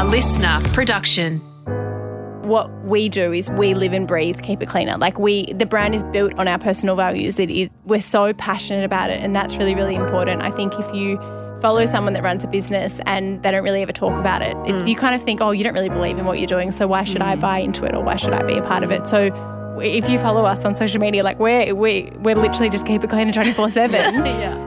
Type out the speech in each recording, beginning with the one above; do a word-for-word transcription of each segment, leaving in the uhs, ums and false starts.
A listener production. What we do is we live and breathe Keep It Cleaner. Like we, the brand is built on our personal values. It is, we're so passionate about it, and that's really, really important. I think if you follow someone that runs a business and they don't really ever talk about it, it mm. you kind of think, oh, you don't really believe in what you're doing, so why should mm. I buy into it, or why should I be a part of it? So if you follow us on social media, like we're, we, we're literally just Keep It Cleaner twenty-four seven. Yeah.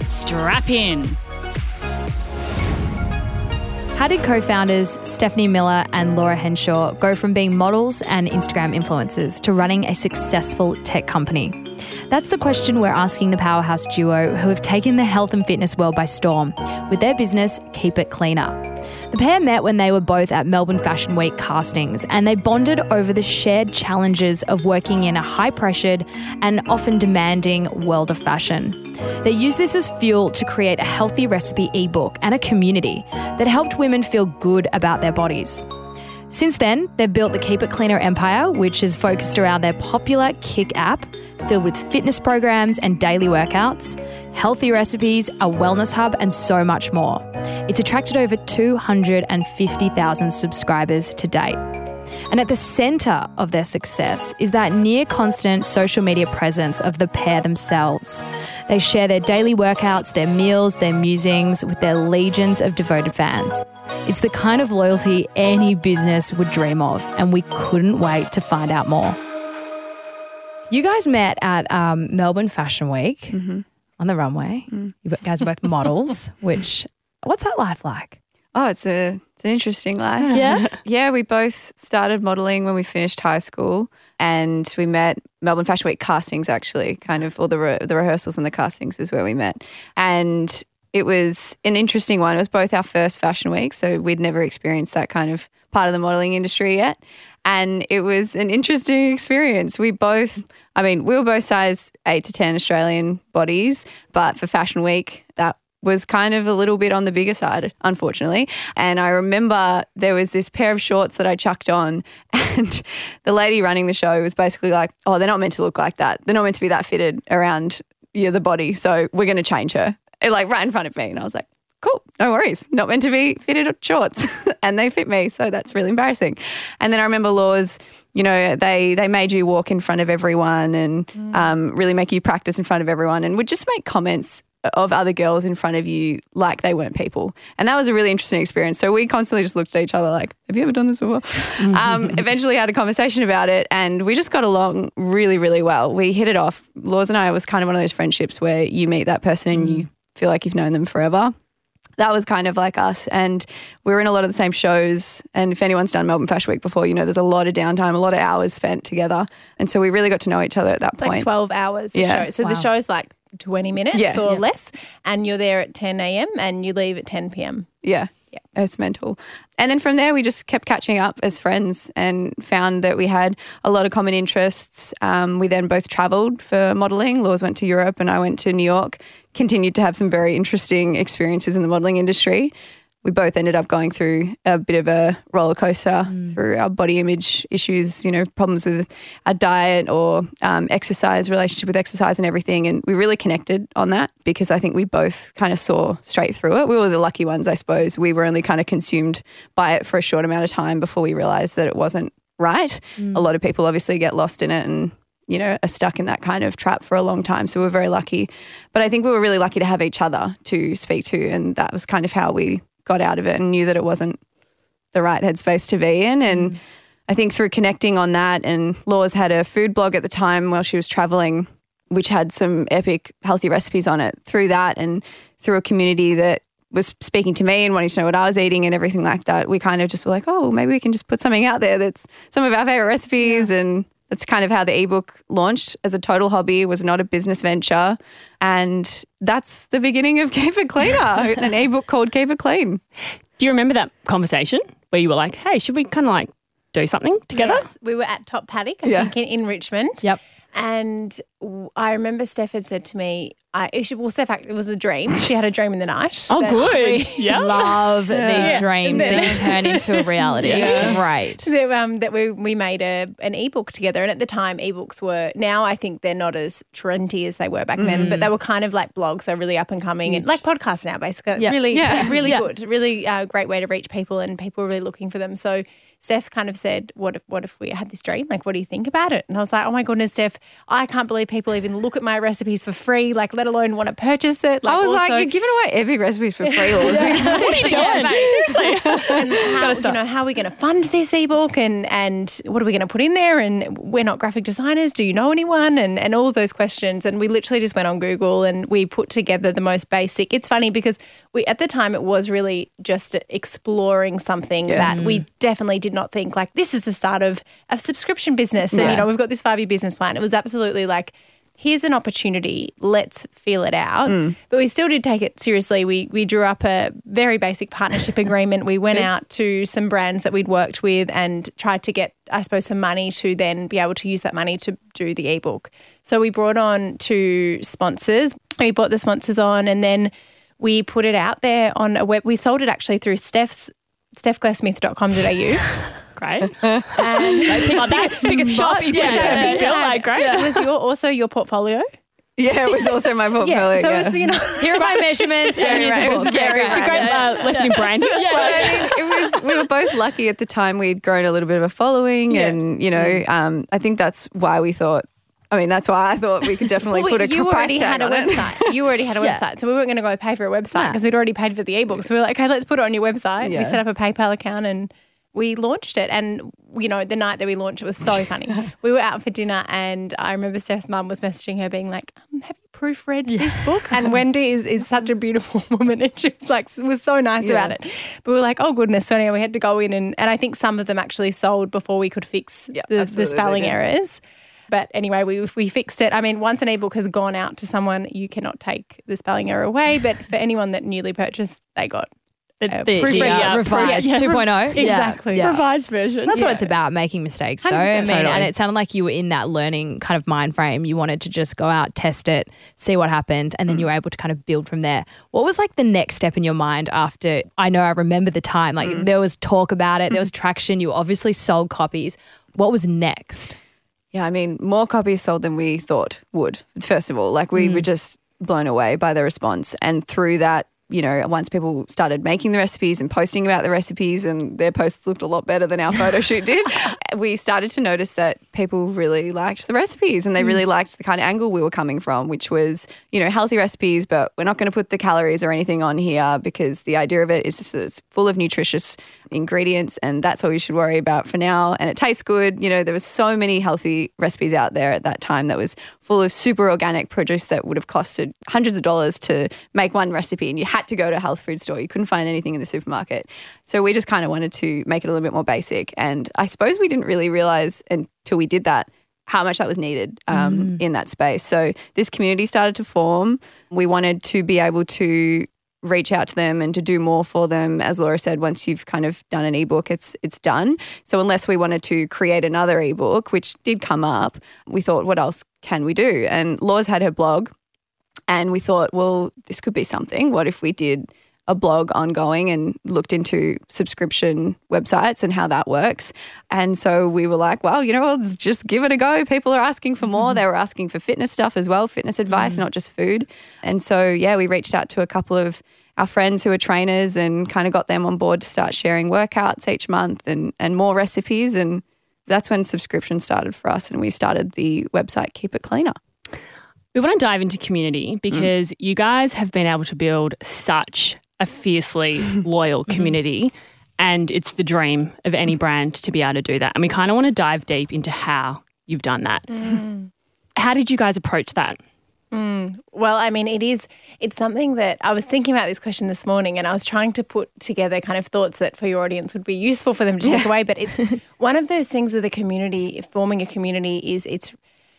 Strap in. How did co-founders Stephanie Miller and Laura Henshaw go from being models and Instagram influencers to running a successful tech company? That's the question we're asking the powerhouse duo who have taken the health and fitness world by storm with their business, Keep It Cleaner. The pair met when they were both at Melbourne Fashion Week castings, and they bonded over the shared challenges of working in a high-pressured and often demanding world of fashion. They used this as fuel to create a healthy recipe ebook and a community that helped women feel good about their bodies. Since then, they've built the Keep It Cleaner empire, which is focused around their popular Kick app, filled with fitness programs and daily workouts, healthy recipes, a wellness hub, and so much more. It's attracted over two hundred fifty thousand subscribers to date. And at the centre of their success is that near-constant social media presence of the pair themselves. They share their daily workouts, their meals, their musings with their legions of devoted fans. It's the kind of loyalty any business would dream of, and we couldn't wait to find out more. You guys met at um, Melbourne Fashion Week mm-hmm. on the runway. Mm. You guys are both models, which, what's that life like? Oh, it's a it's an interesting life. Yeah? Yeah, we both started modelling when we finished high school, and we met Melbourne Fashion Week castings actually, kind of all the re- the rehearsals and the castings is where we met. And it was an interesting one. It was both our first fashion week, so we'd never experienced that kind of part of the modelling industry yet. And it was an interesting experience. We both, I mean, we were both size eight to ten Australian bodies, but for fashion week, that was kind of a little bit on the bigger side, unfortunately. And I remember there was this pair of shorts that I chucked on, and the lady running the show was basically like, oh, they're not meant to look like that. They're not meant to be that fitted around yeah, the body, so we're going to change her, like right in front of me. And I was like, cool, no worries. Not meant to be fitted shorts. And they fit me, so that's really embarrassing. And then I remember Laura's, you know, they they made you walk in front of everyone and mm. um, really make you practice in front of everyone, and would just make comments of other girls in front of you like they weren't people. And that was a really interesting experience. So we constantly just looked at each other like, have you ever done this before? um, eventually had a conversation about it, and we just got along really, really well. We hit it off. Laura and I was kind of one of those friendships where you meet that person and mm. you feel like you've known them forever. That was kind of like us, and we were in a lot of the same shows, and if anyone's done Melbourne Fashion Week before, you know there's a lot of downtime, a lot of hours spent together, and so we really got to know each other at that it's point. It's like twelve hours yeah. a show. So wow. The show's like twenty minutes yeah. or yeah. less, and you're there at ten a.m. and you leave at ten p.m. Yeah. Yeah, it's mental. And then from there we just kept catching up as friends and found that we had a lot of common interests. Um, we then both travelled for modelling. Laura's went to Europe and I went to New York, continued to have some very interesting experiences in the modelling industry. We both ended up going through a bit of a roller coaster mm. through our body image issues, you know, problems with our diet or um, exercise, relationship with exercise and everything. And we really connected on that because I think we both kind of saw straight through it. We were the lucky ones, I suppose. We were only kind of consumed by it for a short amount of time before we realised that it wasn't right. Mm. A lot of people obviously get lost in it and, you know, are stuck in that kind of trap for a long time. So we're very lucky. But I think we were really lucky to have each other to speak to, and that was kind of how we got out of it and knew that it wasn't the right headspace to be in. And mm. I think through connecting on that, and Laura's had a food blog at the time while she was travelling, which had some epic healthy recipes on it. Through that and through a community that was speaking to me and wanting to know what I was eating and everything like that, we kind of just were like, oh, maybe we can just put something out there that's some of our favourite recipes. Yeah. And that's kind of how the ebook launched as a total hobby. It was not a business venture. And that's the beginning of Keep It Cleaner, an ebook called Keep It Clean. Do you remember that conversation where you were like, hey, should we kind of like do something together? Yes, we were at Top Paddock, I yeah. think, in, in Richmond. Yep. And I remember Steph had said to me, I, well, Steph, it was a dream. She had a dream in the night. Oh, good. We, yeah. Love yeah. these yeah. dreams that turn into a reality. Yeah. Right. That, um, that we we made a, an ebook together. And at the time, ebooks were, now I think they're not as trendy as they were back mm. then, but they were kind of like blogs. They're really up and coming, mm. and like podcasts now, basically. Yep. Really, yeah. really yeah. good. Really uh, great way to reach people, and people are really looking for them. So Steph kind of said, what if what if we had this dream? Like, what do you think about it? And I was like, oh, my goodness, Steph, I can't believe people even look at my recipes for free, like, let alone want to purchase it. Like, I was also, like, you're giving away every recipe for free. What are you doing? And how, you know, how are we going to fund this ebook, and, and what are we going to put in there? And we're not graphic designers. Do you know anyone? And, and all those questions. And we literally just went on Google and we put together the most basic. It's funny because we at the time it was really just exploring something yeah. that we definitely did not think like this is the start of a subscription business and yeah. you know, we've got this five-year business plan. It was absolutely like, here's an opportunity, let's feel it out. Mm. But we still did take it seriously. We we drew up a very basic partnership agreement. We went out to some brands that we'd worked with and tried to get, I suppose, some money to then be able to use that money to do the ebook. So we brought on two sponsors. We brought the sponsors on and then we put it out there on a web. We sold it actually through Steph's Steph Claire Smith dot com dot a u. Great. And my biggest, biggest shop. Yeah, yeah, yeah, yeah. Like, great. Yeah. Was your, also your portfolio? Yeah, it was also my portfolio. Yeah, so it was, you know, here are my measurements. Yeah, and right. It was very yeah, great. It's a great yeah. uh, lesson in branding. Yeah, yeah. But, I mean, it was. We were both lucky at the time. We'd grown a little bit of a following, yeah. and you know, um, I think that's why we thought. I mean, that's why I thought we could definitely well, put a price tag on it. You already had a website. You already had a website. So we weren't going to go pay for a website because nah. we'd already paid for the ebook. So we were like, okay, let's put it on your website. Yeah. We set up a PayPal account and we launched it. And, you know, the night that we launched it was so funny. We were out for dinner and I remember Steph's mum was messaging her being like, um, have you proofread yeah. this book? And Wendy is, is such a beautiful woman and she was, like, was so nice yeah. about it. But we were like, oh, goodness. So anyway, we had to go in and, and I think some of them actually sold before we could fix yeah, the, the spelling errors. But anyway, we we fixed it. I mean, once an ebook has gone out to someone, you cannot take the spelling error away. But for anyone that newly purchased, they got a the, proofread, yeah, yeah, revised yeah, two point oh. Exactly. Yeah. Revised version. That's yeah. what it's about, making mistakes though. I mean, totally. And it sounded like you were in that learning kind of mind frame. You wanted to just go out, test it, see what happened, and then mm. you were able to kind of build from there. What was like the next step in your mind after, I know I remember the time, like mm. there was talk about it, there was traction, you obviously sold copies. What was next? Yeah, I mean, more copies sold than we thought would, first of all. Like we mm. were just blown away by the response. And through that, you know, once people started making the recipes and posting about the recipes and their posts looked a lot better than our photo shoot did, we started to notice that people really liked the recipes and they really liked the kind of angle we were coming from, which was, you know, healthy recipes, but we're not going to put the calories or anything on here because the idea of it is just that it's full of nutritious ingredients and that's all you should worry about for now. And it tastes good. You know, there was so many healthy recipes out there at that time that was full of super organic produce that would have costed hundreds of dollars to make one recipe and you had to go to a health food store. You couldn't find anything in the supermarket. So we just kind of wanted to make it a little bit more basic. And I suppose we didn't really realize until we did that how much that was needed um, mm. in that space. So this community started to form. We wanted to be able to reach out to them and to do more for them. As Laura said, once you've kind of done an ebook, it's it's done. So unless we wanted to create another ebook, which did come up, we thought, what else can we do? And Laura's had her blog and we thought, well, this could be something. What if we did a blog ongoing and looked into subscription websites and how that works? And so we were like, well, you know, let's just give it a go. People are asking for more. Mm. They were asking for fitness stuff as well, fitness advice, mm. not just food. And so, yeah, we reached out to a couple of our friends who are trainers and kind of got them on board to start sharing workouts each month and, and more recipes. And that's when subscription started for us and we started the website Keep It Cleaner. We want to dive into community because mm. you guys have been able to build such a fiercely loyal community and it's the dream of any brand to be able to do that. And we kind of want to dive deep into how you've done that. Mm. How did you guys approach that? Mm. Well, I mean, it is, it's something that I was thinking about this question this morning and I was trying to put together kind of thoughts that for your audience would be useful for them to take away. But it's one of those things with a community, forming a community is it's,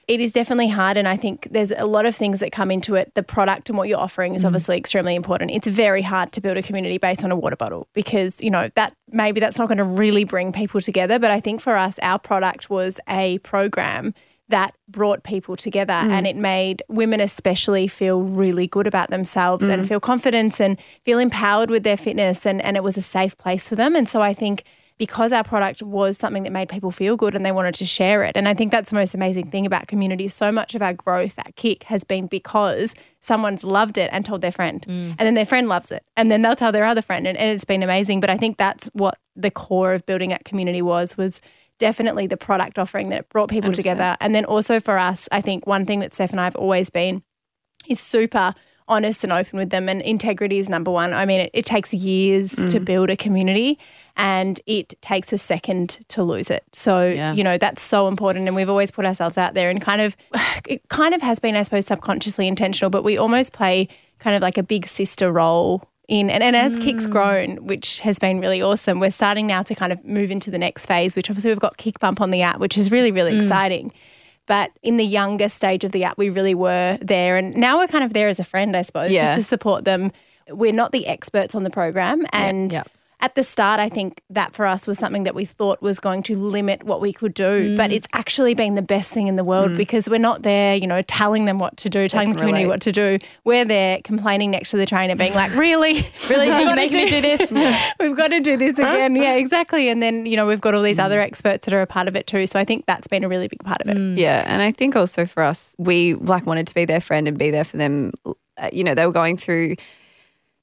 It is definitely hard, and I think there's a lot of things that come into it. The product and what you're offering is mm. obviously extremely important. It's very hard to build a community based on a water bottle because, you know, that maybe that's not going to really bring people together. But I think for us, our product was a program that brought people together mm. and it made women especially feel really good about themselves mm. and feel confidence and feel empowered with their fitness, and, and it was a safe place for them. And so I think because our product was something that made people feel good and they wanted to share it. And I think that's the most amazing thing about community. So much of our growth at K I C has been because someone's loved it and told their friend mm. and then their friend loves it and then they'll tell their other friend, and, and it's been amazing. But I think that's what the core of building that community was, was definitely the product offering that brought people one hundred percent together. And then also for us, I think one thing that Steph and I have always been is super honest and open with them, and integrity is number one. I mean, it, it takes years mm. to build a community and it takes a second to lose it. So, yeah. you know, that's so important, and we've always put ourselves out there, and kind of, it kind of has been, I suppose, subconsciously intentional, but we almost play kind of like a big sister role in, and, and as mm. K I C's grown, which has been really awesome, we're starting now to kind of move into the next phase, which obviously we've got K I C Bump on the app, which is really, really mm. exciting. But in the younger stage of the app, we really were there. And now we're kind of there as a friend, I suppose, yeah. just to support them. We're not the experts on the program. And yep, yep. at the start, I think that for us was something that we thought was going to limit what we could do. Mm. But it's actually been the best thing in the world mm. because we're not there, you know, telling them what to do, telling the community relate. what to do. We're there complaining next to the trainer being like, really? really? Are you making me do this? We've got to do this again. Yeah, exactly. And then, you know, we've got all these mm. other experts that are a part of it too. So I think that's been a really big part of it. Mm. Yeah. And I think also for us, we like wanted to be their friend and be there for them. You know, they were going through...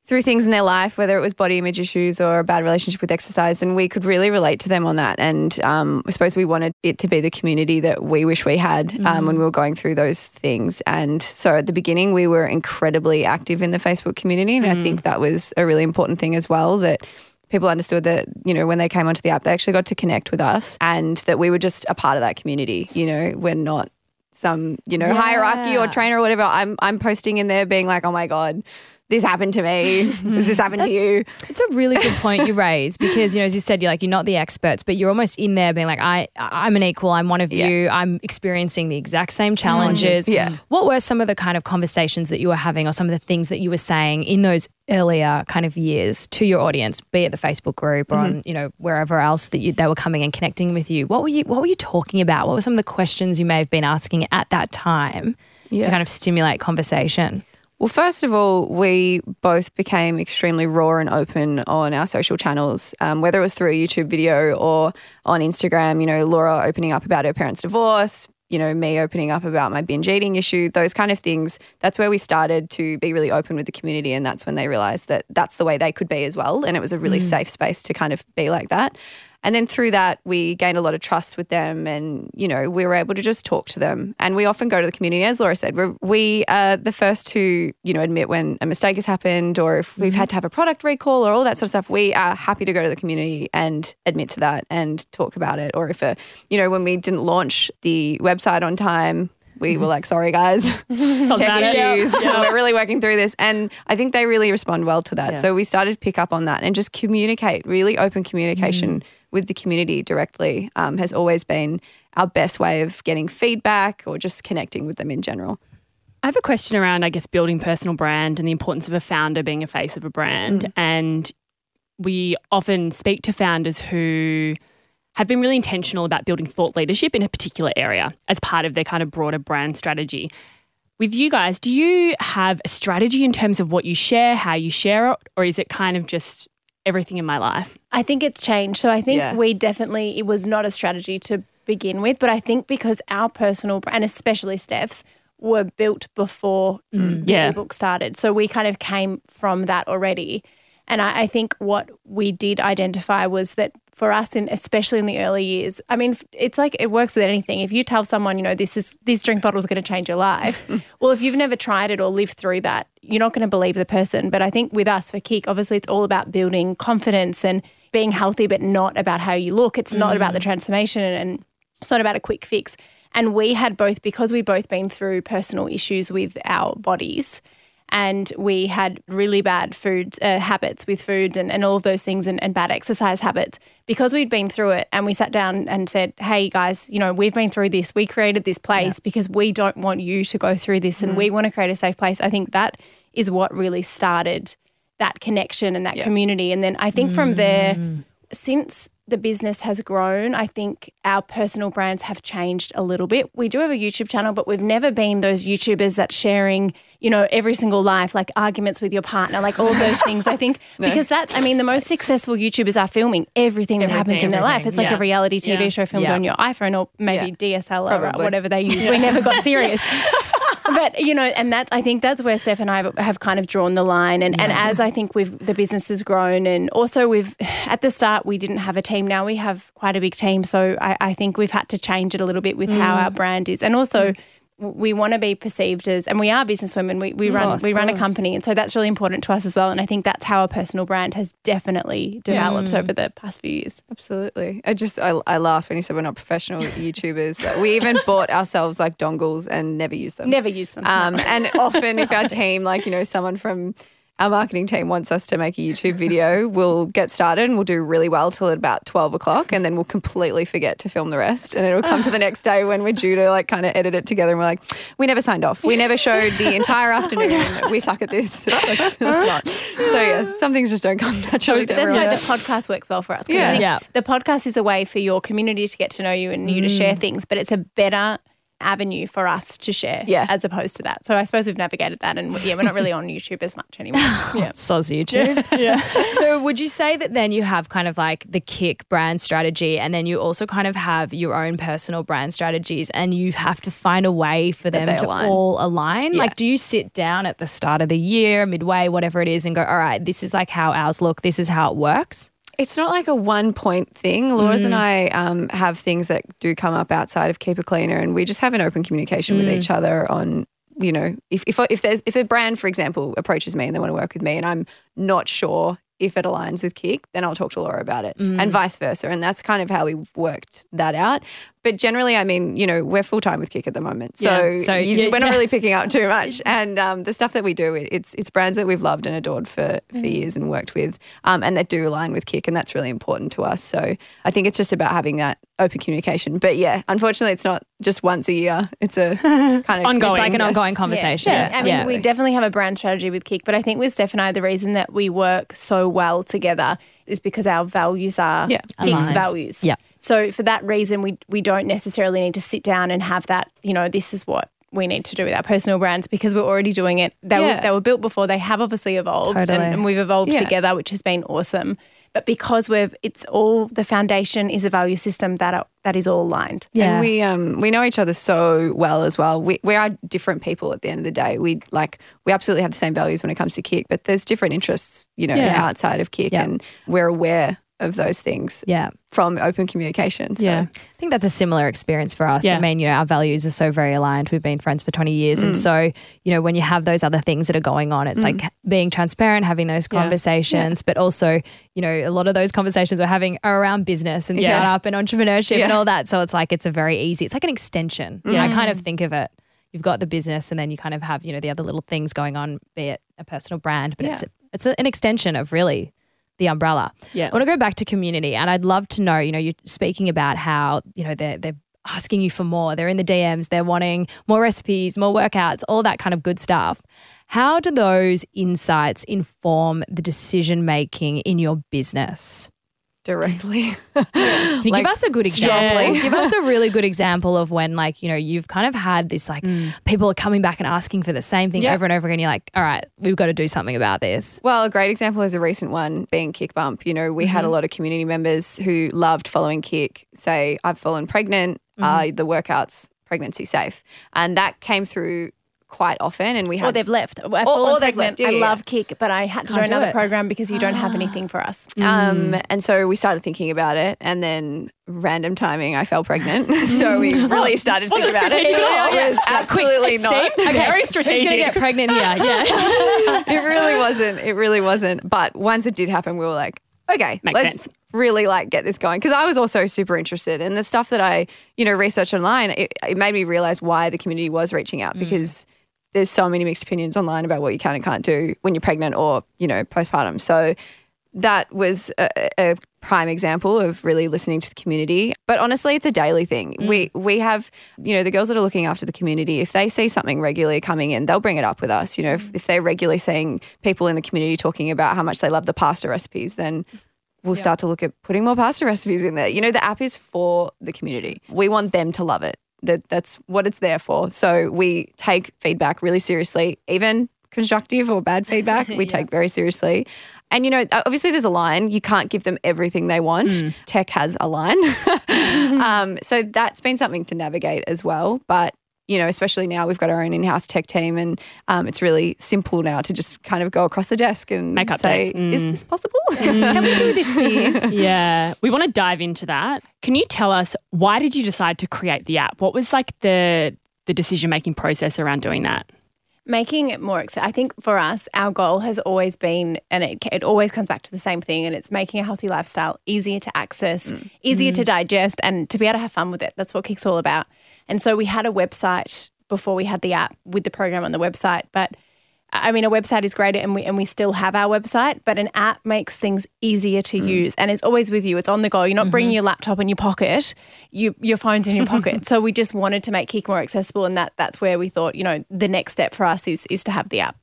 through things in their life, whether it was body image issues or a bad relationship with exercise, and we could really relate to them on that. And um, I suppose we wanted it to be the community that we wish we had um, mm. when we were going through those things. And so at the beginning, we were incredibly active in the Facebook community, and mm. I think that was a really important thing as well, that people understood that, you know, when they came onto the app, they actually got to connect with us and that we were just a part of that community. You know, we're not some, you know, yeah. hierarchy or trainer or whatever. I'm I'm posting in there being like, oh, my God, this happened to me. Does this happen to you? It's a really good point you raise because, you know, as you said, you're like, you're not the experts, but you're almost in there being like, I, I'm an equal. I'm one of yeah. you. I'm experiencing the exact same challenges. challenges. Yeah. What were some of the kind of conversations that you were having or some of the things that you were saying in those earlier kind of years to your audience, be it the Facebook group or mm-hmm. on, you know, wherever else that you, they were coming and connecting with you? What were you, what were you talking about? What were some of the questions you may have been asking at that time yeah. to kind of stimulate conversation? Well, first of all, we both became extremely raw and open on our social channels, um, whether it was through a YouTube video or on Instagram, you know, Laura opening up about her parents' divorce, you know, me opening up about my binge eating issue, those kind of things. That's where we started to be really open with the community, and that's when they realised that that's the way they could be as well, and it was a really mm. safe space to kind of be like that. And then through that, we gained a lot of trust with them, and, you know, we were able to just talk to them. And we often go to the community, as Laura said, we're, we are the first to, you know, admit when a mistake has happened or if we've had to have a product recall or all that sort of stuff. We are happy to go to the community and admit to that and talk about it. Or if, a, you know, when we didn't launch the website on time, we were like, sorry, guys, tech issues, yeah. we're really working through this. And I think they really respond well to that. Yeah. So we started to pick up on that and just communicate, really open communication mm. with the community directly um, has always been our best way of getting feedback or just connecting with them in general. I have a question around, I guess, building personal brand and the importance of a founder being a face of a brand. Mm. And we often speak to founders who have been really intentional about building thought leadership in a particular area as part of their kind of broader brand strategy. With you guys, do you have a strategy in terms of what you share, how you share it, or is it kind of just everything in my life? I think it's changed. So I think yeah. we definitely, it was not a strategy to begin with, but I think because our personal, and especially Steph's, were built before mm. the yeah. book started. So we kind of came from that already. And I, I think what we did identify was that for us, in especially in the early years, I mean, it's like it works with anything. If you tell someone, you know, this is this drink bottle is going to change your life, well, if you've never tried it or lived through that, you're not going to believe the person. But I think with us for K I C, obviously it's all about building confidence and being healthy, but not about how you look. It's mm. not about the transformation, and it's not about a quick fix. And we had both, because we both been through personal issues with our bodies, and we had really bad food uh, habits with foods and, and all of those things and, and bad exercise habits. Because we'd been through it and we sat down and said, hey guys, you know, we've been through this. We created this place yeah. because we don't want you to go through this and mm. we want to create a safe place. I think that is what really started that connection and that yeah. community. And then I think mm. from there, since the business has grown, I think our personal brands have changed a little bit. We do have a YouTube channel, but we've never been those YouTubers that sharing, you know, every single life, like arguments with your partner, like all those things. I think no. because that's, I mean, the most successful YouTubers are filming everything, everything that happens in their everything. life. It's yeah. like a reality T V yeah. show filmed yeah. on your iPhone or maybe yeah. D S L R Probably. or whatever they use. Yeah. We never got serious. But, you know, and that I think that's where Steph and I have, have kind of drawn the line. And, yeah. and as I think we've the business has grown, and also we've at the start we didn't have a team. Now we have quite a big team. So I, I think we've had to change it a little bit with mm. how our brand is. And also mm. we want to be perceived as, and we are businesswomen. We, we run course, we run a company. And so that's really important to us as well. And I think that's how our personal brand has definitely developed yeah. over the past few years. Absolutely. I just, I, I laugh when you said we're not professional YouTubers. We even bought ourselves like dongles and never use them. Never use them. Um, no. And often if our team, like, you know, someone from our marketing team wants us to make a YouTube video, we'll get started and we'll do really well till about twelve o'clock and then we'll completely forget to film the rest, and it'll come to the next day when we're due to like kind of edit it together and we're like, we never signed off. We never showed the entire afternoon. We suck at this. That's, that's not. So yeah, some things just don't come naturally to everyone. That's why the podcast works well for us. Yeah. I think yeah. the podcast is a way for your community to get to know you and you mm. to share things, but it's a better avenue for us to share yeah. as opposed to that. So I suppose we've navigated that, and yeah, we're not really on YouTube as much anymore. Yeah. Soz YouTube. Yeah. So would you say that then you have kind of like the K I C brand strategy, and then you also kind of have your own personal brand strategies, and you have to find a way for them to align. all align? Yeah. Like, do you sit down at the start of the year, midway, whatever it is, and go, all right, this is like how ours look, this is how it works? It's not like a one-point thing. Laura's mm. and I um, have things that do come up outside of Keep It Cleaner, and we just have an open communication mm. with each other on, you know, if if if there's if a brand, for example, approaches me and they want to work with me and I'm not sure if it aligns with K I C, then I'll talk to Laura about it mm. and vice versa. And that's kind of how we've worked that out. But generally, I mean, you know, we're full-time with K I C at the moment. So, yeah. so you, yeah. we're not really picking up too much. And um, the stuff that we do, it's it's brands that we've loved and adored for, for mm. years and worked with um, and that do align with K I C, and that's really important to us. So I think it's just about having that open communication. But, yeah, unfortunately, it's not just once a year. It's a kind of ongoing. It's like an ongoing conversation. Yeah. Yeah. Yeah. I mean, yeah. we definitely have a brand strategy with K I C, but I think with Steph and I, the reason that we work so well together is because our values are yeah. K I C's values. Yeah. So for that reason, we we don't necessarily need to sit down and have that, you know, this is what we need to do with our personal brands, because we're already doing it. They, yeah. were, they were built before. They have obviously evolved totally. and, and we've evolved yeah. together, which has been awesome. But because we've, it's all, the foundation is a value system that are, that is all aligned. Yeah. And we um we know each other so well as well. We we are different people at the end of the day. We like we absolutely have the same values when it comes to K I C, but there's different interests, you know, yeah. outside of K I C, yeah. and we're aware of those things yeah. from open communication. So. Yeah. I think that's a similar experience for us. Yeah. I mean, you know, our values are so very aligned. We've been friends for twenty years. Mm. And so, you know, when you have those other things that are going on, it's mm. like being transparent, having those conversations, yeah. Yeah. but also, you know, a lot of those conversations we're having are around business and yeah. startup and entrepreneurship yeah. and all that. So it's like, it's a very easy, it's like an extension. Mm. You know, I kind of think of it. You've got the business and then you kind of have, you know, the other little things going on, be it a personal brand, but yeah. it's, a, it's a, an extension of really the umbrella. Yeah. I want to go back to community, and I'd love to know, you know, you're speaking about how, you know, they're, they're asking you for more. They're in the D Ms. They're wanting more recipes, more workouts, all that kind of good stuff. How do those insights inform the decision-making in your business? Directly. Can you like, give us a good example? Yeah. Give us a really good example of when, like, you know, you've kind of had this, like, mm. people are coming back and asking for the same thing yeah. over and over again. You're like, all right, we've got to do something about this. Well, a great example is a recent one being K I C Bump. You know, we mm-hmm. had a lot of community members who loved following K I C say, I've fallen pregnant, mm-hmm. uh, the workout's pregnancy safe. And that came through quite often, and we have. Or they've left. I've or, fallen or they've left. Yeah, I yeah. love K I C, but I had to Can't do another do program because you don't have anything for us. Mm. Um, and so we started thinking about it, and then random timing, I fell pregnant. So we really started thinking about it. It yeah. was absolutely it not okay. very strategic. Who's gonna get pregnant here? Yeah, it really wasn't. It really wasn't. But once it did happen, we were like, okay, Makes let's sense. really like get this going, because I was also super interested, and the stuff that I, you know, researched online, it, it made me realize why the community was reaching out, because. Mm. there's so many mixed opinions online about what you can and can't do when you're pregnant or, you know, postpartum. So that was a, a prime example of really listening to the community. But honestly, it's a daily thing. Mm. We we have, you know, the girls that are looking after the community, if they see something regularly coming in, they'll bring it up with us. You know, if, if they're regularly seeing people in the community talking about how much they love the pasta recipes, then we'll yeah. start to look at putting more pasta recipes in there. You know, the app is for the community. We want them to love it. That That's what it's there for. So we take feedback really seriously, even constructive or bad feedback we yeah. take very seriously. And, you know, obviously there's a line. You can't give them everything they want. Mm. Tech has a line. um, so that's been something to navigate as well. But, you know, especially now we've got our own in-house tech team and um, it's really simple now to just kind of go across the desk and make say, mm. is this possible? Can we do this, please? Yeah. We want to dive into that. Can you tell us, why did you decide to create the app? What was like the the decision-making process around doing that? Making it more exciting. I think for us, our goal has always been, and it, it always comes back to the same thing, and it's making a healthy lifestyle easier to access, mm. easier mm. to digest, and to be able to have fun with it. That's what Kic's all about. And so we had a website before we had the app with the program on the website. But I mean, a website is great, and we and we still have our website, but an app makes things easier to mm. use, and it's always with you. It's on the go. You're not mm-hmm. bringing your laptop in your pocket. You, your phone's in your pocket. So we just wanted to make Kik more accessible, and that that's where we thought, you know, the next step for us is is to have the app.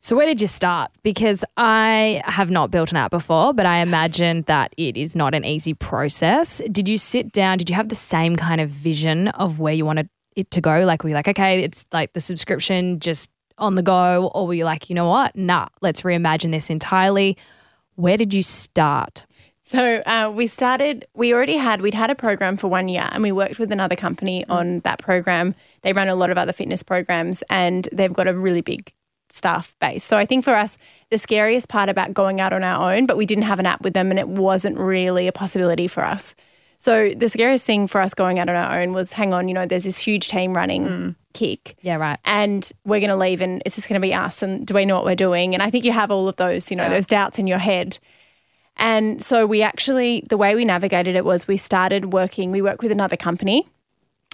So where did you start? Because I have not built an app before, but I imagine that it is not an easy process. Did you sit down? Did you have the same kind of vision of where you wanted it to go? Like, were you like, okay, it's like the subscription, just on the go, or were you like, you know what, nah, let's reimagine this entirely? Where did you start? So uh, we started, we already had, we'd had a program for one year and we worked with another company mm. on that program. They run a lot of other fitness programs and they've got a really big staff base. So I think for us, the scariest part about going out on our own, but we didn't have an app with them and it wasn't really a possibility for us. So the scariest thing for us going out on our own was, hang on, you know, there's this huge team running mm. Kik. Yeah, right. And we're going to leave and it's just going to be us and do we know what we're doing? And I think you have all of those, you know, yeah. those doubts in your head. And so we actually, the way we navigated it was we started working, we work with another company.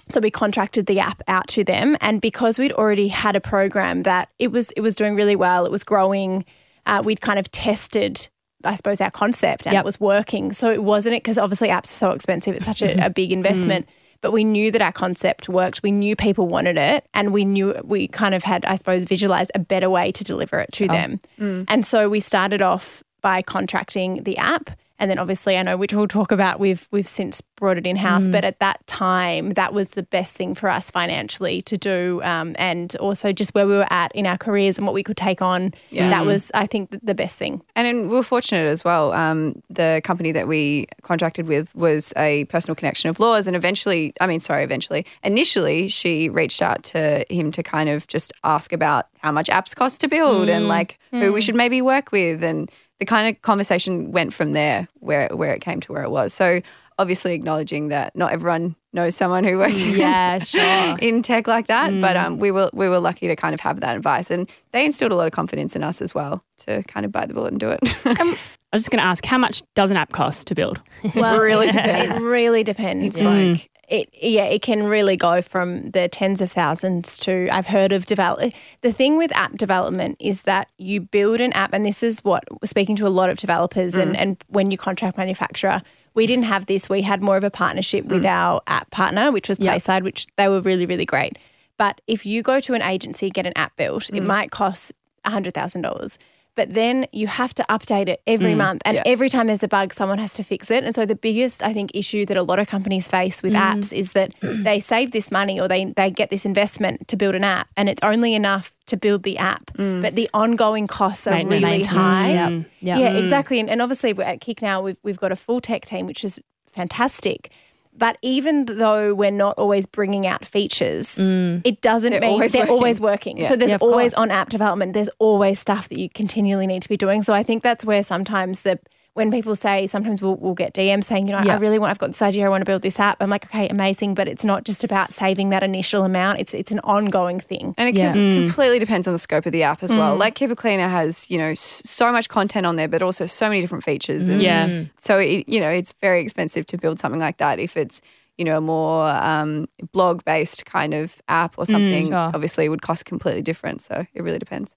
So we contracted the app out to them. And because we'd already had a program that it was, it was doing really well, it was growing, uh, we'd kind of tested I suppose, our concept and yep. it was working. So it wasn't it because obviously apps are so expensive. It's such a, a big investment. Mm. But we knew that our concept worked. We knew people wanted it and we knew we kind of had, I suppose, visualised a better way to deliver it to oh. them. Mm. And so we started off by contracting the app and then obviously I know which we'll talk about we've we've since brought it in-house mm. but at that time that was the best thing for us financially to do um, and also just where we were at in our careers and what we could take on. Yeah. That was I think the best thing. And we were fortunate as well. Um, the company that we contracted with was a personal connection of Laura's and eventually, I mean sorry eventually, initially she reached out to him to kind of just ask about how much apps cost to build mm. and like mm. who we should maybe work with and the kind of conversation went from there where where it came to where it was. So obviously acknowledging that not everyone knows someone who works yeah, sure. in tech like that, mm. but um, we were we were lucky to kind of have that advice and they instilled a lot of confidence in us as well to kind of bite the bullet and do it. um, I was just going to ask, how much does an app cost to build? Well, it really depends. It really depends. It's mm. like... It yeah, it can really go from the tens of thousands to I've heard of develop. The thing with app development is that you build an app, and this is what speaking to a lot of developers mm. and, and when you contract manufacturer, we didn't have this. We had more of a partnership mm. with our app partner, which was Playside, yep. which they were really, really great. But if you go to an agency, get an app built, mm. it might cost one hundred thousand dollars. But then you have to update it every mm, month and yeah. every time there's a bug, someone has to fix it. And so the biggest, I think, issue that a lot of companies face with mm. apps is that they save this money or they, they get this investment to build an app and it's only enough to build the app, mm. but the ongoing costs are really high. Yep. Yep. Yeah, mm. exactly. And, and obviously we're at Kik now, we've, we've got a full tech team, which is fantastic. But even though we're not always bringing out features, mm. it doesn't they're mean always they're working. always working. Yeah. So there's yeah, always course. on app development, there's always stuff that you continually need to be doing. So I think that's where sometimes the when people say, sometimes we'll, we'll get D Ms saying, you know, yeah. I really want, I've got this idea, I want to build this app. I'm like, okay, amazing. But it's not just about saving that initial amount. It's it's an ongoing thing. And it yeah. com- mm. completely depends on the scope of the app as mm. well. Like Keep It Cleaner has, you know, so much content on there, but also so many different features. And yeah. So, it, you know, it's very expensive to build something like that if it's, you know, a more um, blog-based kind of app or something, mm, sure. obviously it would cost completely different. So it really depends.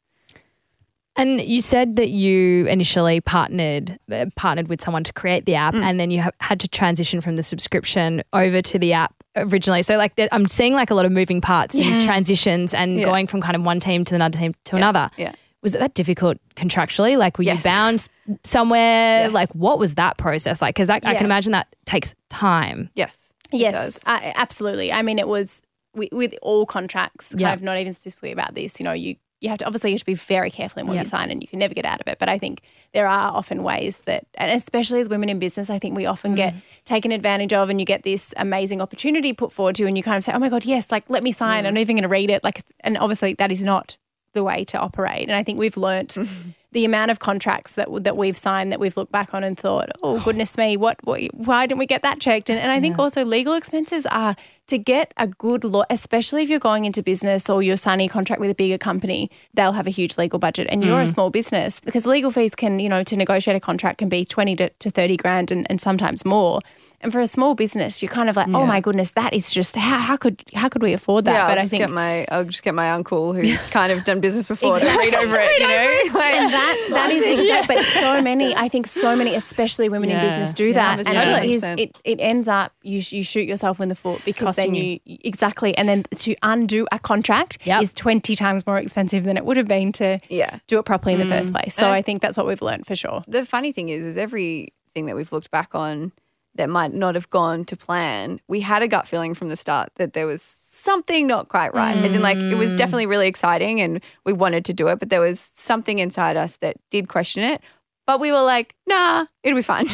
And you said that you initially partnered uh, partnered with someone to create the app, mm. and then you ha- had to transition from the subscription over to the app originally. So like the, I'm seeing like a lot of moving parts yeah. and transitions and yeah. going from kind of one team to another team to yeah. another. Yeah. Was it that difficult contractually? Like were yes. you bound somewhere? Yes. Like what was that process like? Because that yeah. I can imagine that takes time. Yes. Yes, I, absolutely. I mean, it was with, with all contracts, kind yeah. of not even specifically about this, you know, you You have to obviously you have to be very careful in what yeah. you sign, and you can never get out of it. But I think there are often ways that, and especially as women in business, I think we often mm. get taken advantage of, and you get this amazing opportunity put forward to you, and you kind of say, "Oh my God, yes! Like let me sign. Mm. I'm not even going to read it." Like, and obviously that is not the way to operate. And I think we've learnt mm-hmm. the amount of contracts that that we've signed that we've looked back on and thought, "Oh goodness me, what? what why didn't we get that checked?" And, and I think yeah. also legal expenses are. To get a good law, especially if you're going into business or you're signing a contract with a bigger company, they'll have a huge legal budget and you're mm. a small business because legal fees can, you know, to negotiate a contract can be twenty to thirty grand and, and sometimes more. And for a small business, you're kind of like, yeah. oh my goodness, that is just how, how could how could we afford that? Yeah, but I'll just I think get my I'll just get my uncle who's kind of done business before exactly. to read over it, you know. Like, and that that is exactly. Yeah. But so many, I think, so many, especially women yeah. in business, do yeah, that, and it, is, it it ends up you you shoot yourself in the foot because then you, you exactly, and then to undo a contract yep. is twenty times more expensive than it would have been to yeah. do it properly in mm. the first place. So uh, I think that's what we've learned for sure. The funny thing is, is everything that we've looked back on that might not have gone to plan, we had a gut feeling from the start that there was something not quite right. Mm. As in like it was definitely really exciting and we wanted to do it, but there was something inside us that did question it. But we were like, nah, it'll be fine.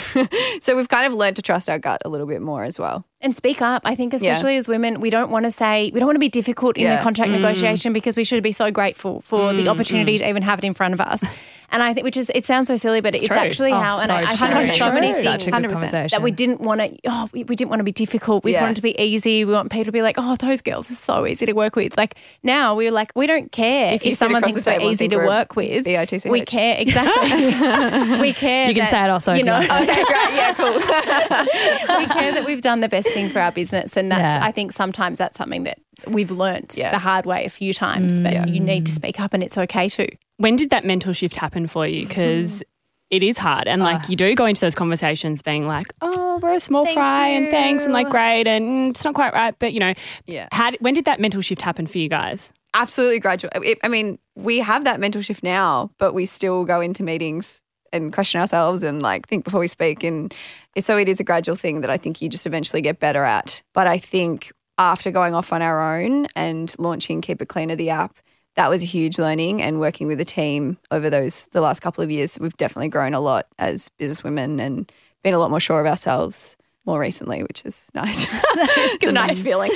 So we've kind of learned to trust our gut a little bit more as well. And speak up. I think especially yeah. as women, we don't want to say, we don't want to be difficult in yeah. the contract mm. negotiation because we should be so grateful for mm. the opportunity mm. to even have it in front of us. And I think, which is, it sounds so silly, but it's, it's actually oh, how, so and I, I think it's so many things that we didn't want to, oh, we, we didn't want to be difficult. We yeah. just wanted to be easy. We want people to be like, oh, those girls are so easy to work with. Like now we're like, we don't care if, if someone thinks we're easy to work with. B I T C H. We care, exactly. We care. You can that, say it also. You know, okay, great. Yeah, cool. We care that we've done the best thing for our business. And that's, yeah. I think sometimes that's something that we've learnt yeah. the hard way a few times, mm, but yeah. you need to speak up and it's okay too. When did that mental shift happen for you? Because it is hard and like uh, you do go into those conversations being like, oh, we're a small fry you. and thanks and like great and it's not quite right. But, you know, yeah. how, when did that mental shift happen for you guys? Absolutely gradual. It, I mean, we have that mental shift now, but we still go into meetings and question ourselves and like think before we speak. And so it is a gradual thing that I think you just eventually get better at. But I think after going off on our own and launching Keep It Cleaner, the app, that was a huge learning, and working with a team over those the last couple of years, we've definitely grown a lot as businesswomen and been a lot more sure of ourselves more recently, which is nice. It's a nice feeling.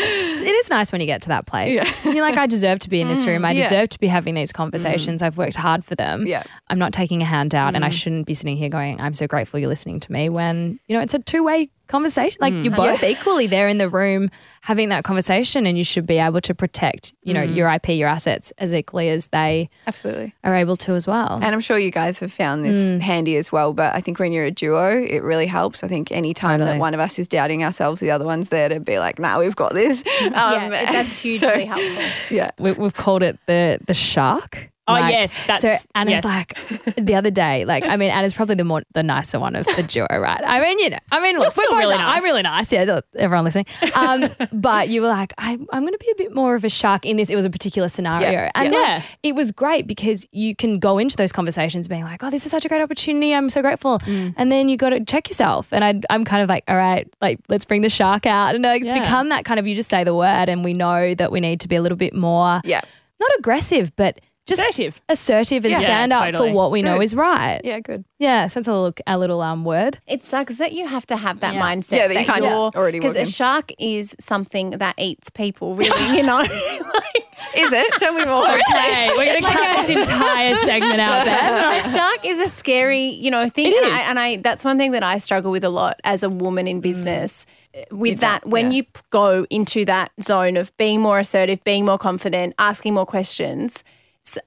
It is nice when you get to that place. Yeah. You're like, I deserve to be in this room. I yeah. deserve to be having these conversations. Mm. I've worked hard for them. Yeah. I'm not taking a handout mm. and I shouldn't be sitting here going, I'm so grateful you're listening to me, when, you know, it's a two-way conversation. Like mm. you're both yeah. equally there in the room having that conversation, and you should be able to protect, you know, mm. your I P, your assets as equally as they absolutely are able to as well. And I'm sure you guys have found this mm. handy as well, but I think when you're a duo, it really helps. I think any time totally. that one of us is doubting ourselves, the other one's there to be like, nah, we've got this. Um, yeah, that's hugely so, helpful. Yeah. We, we've called it the the shark. Oh, like, yes. That's, so Anna's yes. like, the other day, like, I mean, Anna's probably the more the nicer one of the duo, right? I mean, you know, I mean, look, we're both really nice. nice. I'm really nice, yeah, everyone listening. Um, but you were like, I, I'm going to be a bit more of a shark in this. It was a particular scenario. Yeah. And yeah. Like, it was great because you can go into those conversations being like, oh, this is such a great opportunity. I'm so grateful. Mm. And then you got to check yourself. And I, I'm kind of like, all right, like, let's bring the shark out. And like, it's yeah. become that kind of, you just say the word and we know that we need to be a little bit more, yeah. not aggressive, but just assertive, assertive and yeah. stand yeah, up totally. for what we good. know is right. Yeah, good. Yeah, so it's a little, a little um, word. It sucks that you have to have that yeah. mindset. Yeah, that, that you can't just already walk in. Because a shark is something that eats people, really, you know. Like, is it? Tell me more. Okay, we're going to cut this entire segment out there. A shark is a scary, you know, thing. It is. And, I, and I, that's one thing that I struggle with a lot as a woman in business. Mm. With it's that, like, when yeah. you go into that zone of being more assertive, being more confident, asking more questions,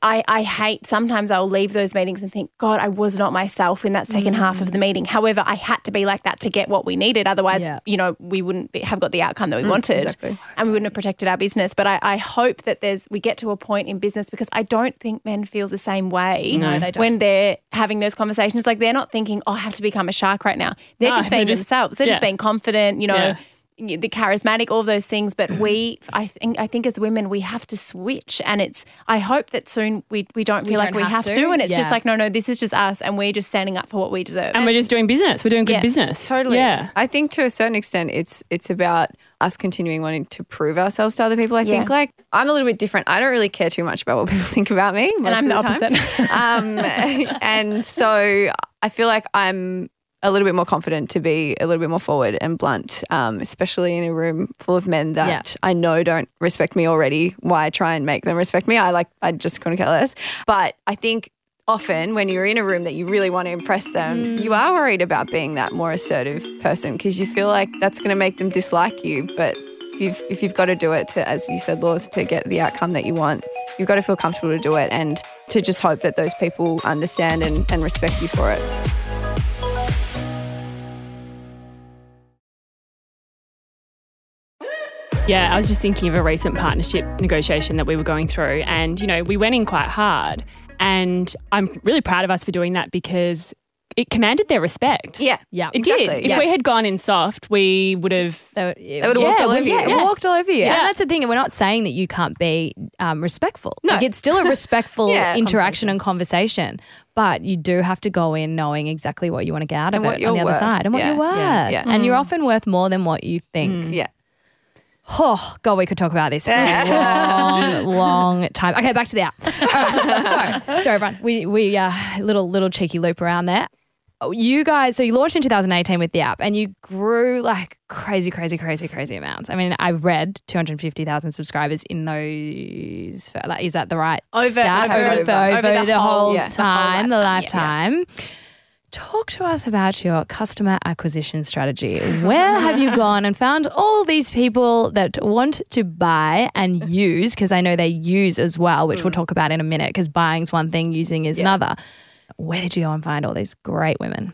I, I hate, sometimes I'll leave those meetings and think, God, I was not myself in that second mm. half of the meeting. However, I had to be like that to get what we needed. Otherwise, yeah. you know, we wouldn't be, have got the outcome that we mm, wanted exactly. and we wouldn't have protected our business. But I, I hope that there's we get to a point in business, because I don't think men feel the same way no, they don't. when they're having those conversations. Like, they're not thinking, oh, I have to become a shark right now. They're no, just being they're just, themselves. They're yeah. just being confident, you know. Yeah. the charismatic, all of those things. But we, I think, I think as women, we have to switch, and it's, I hope that soon we, we don't feel we like don't we have, have to. to and it's yeah. just like, no, no, this is just us, and we're just standing up for what we deserve. And, and we're just doing business. We're doing good yeah, business. Totally. Yeah. I think to a certain extent, it's, it's about us continuing wanting to prove ourselves to other people. I yeah. think like I'm a little bit different. I don't really care too much about what people think about me. Most and I'm of the, the opposite. Time. um, and so I feel like I'm a little bit more confident to be a little bit more forward and blunt, um, especially in a room full of men that yeah. I know don't respect me already. Why try and make them respect me? I like, I just couldn't care less. But I think often when you're in a room that you really want to impress them, mm. you are worried about being that more assertive person, because you feel like that's going to make them dislike you. But if you've, if you've got to do it to, as you said, Laura, to get the outcome that you want, you've got to feel comfortable to do it, and to just hope that those people understand and, and respect you for it. Yeah, I was just thinking of a recent partnership negotiation that we were going through, and, you know, we went in quite hard, and I'm really proud of us for doing that, because it commanded their respect. Yeah. Yeah. It exactly. did. If yeah. we had gone in soft, we would have... It would have yeah, walked all over you. Yeah, it yeah. walked all over you. Yeah. And that's the thing. We're not saying that you can't be um, respectful. No. Like, it's still a respectful yeah, interaction conversation. and conversation, but you do have to go in knowing exactly what you want to get out and of it on the worth. other side and yeah. what you're worth. Yeah. Yeah. And mm. you're often worth more than what you think. Mm. Yeah. Oh, God, we could talk about this for a long, long time. Okay, back to the app. Right, sorry, sorry, everyone. We, we uh, little, little cheeky loop around there. You guys, so you launched in two thousand eighteen with the app, and you grew like crazy, crazy, crazy, crazy amounts. I mean, I've read two hundred fifty thousand subscribers in those, like, is that the right over, stat? Over, over, over, over the, the whole yeah, time, the, whole lifetime, the lifetime. Yeah. Talk to us about your customer acquisition strategy. Where have you gone and found all these people that want to buy and use? Because I know they use as well, which mm. we'll talk about in a minute, because buying's one thing, using is yeah. another. Where did you go and find all these great women?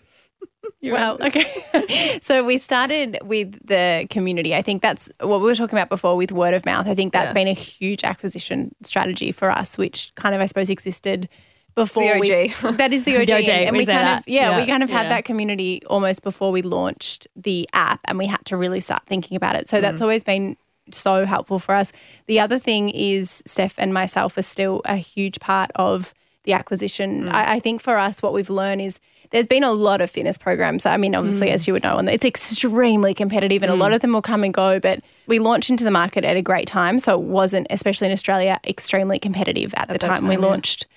Well, okay. So we started with the community. I think that's what we were talking about before with word of mouth. I think that's yeah. been a huge acquisition strategy for us, which kind of, I suppose, existed before we, that is the O G, the O G and we, we kind that. of yeah, yeah we kind of yeah. had that community almost before we launched the app, and we had to really start thinking about it. So mm. that's always been so helpful for us. The other thing is Steph and myself are still a huge part of the acquisition. Mm. I, I think for us, what we've learned is there's been a lot of fitness programs. I mean, obviously, mm. as you would know, and it's extremely competitive, and mm. a lot of them will come and go. But we launched into the market at a great time, so it wasn't, especially in Australia, extremely competitive at, at the time, time we yeah. launched.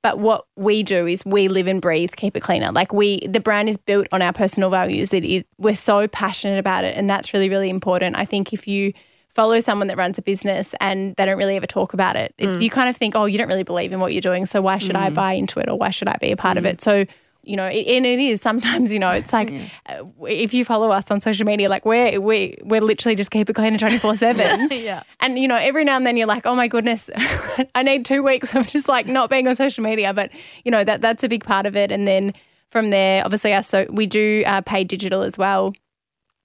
But what we do is we live and breathe, keep it cleaner. Like we, the brand is built on our personal values. It is, we're so passionate about it, and that's really, really important. I think if you follow someone that runs a business and they don't really ever talk about it, mm. if you kind of think, oh, you don't really believe in what you're doing, so why should mm. I buy into it, or why should I be a part mm. of it? So, you know, it, and it is sometimes, you know, it's like yeah. uh, if you follow us on social media, like we're, we, we're literally just keep it clean twenty-four seven. Yeah. And, you know, every now and then you're like, oh, my goodness, I need two weeks of just like not being on social media. But, you know, that that's a big part of it. And then from there, obviously, our so we do uh, paid digital as well.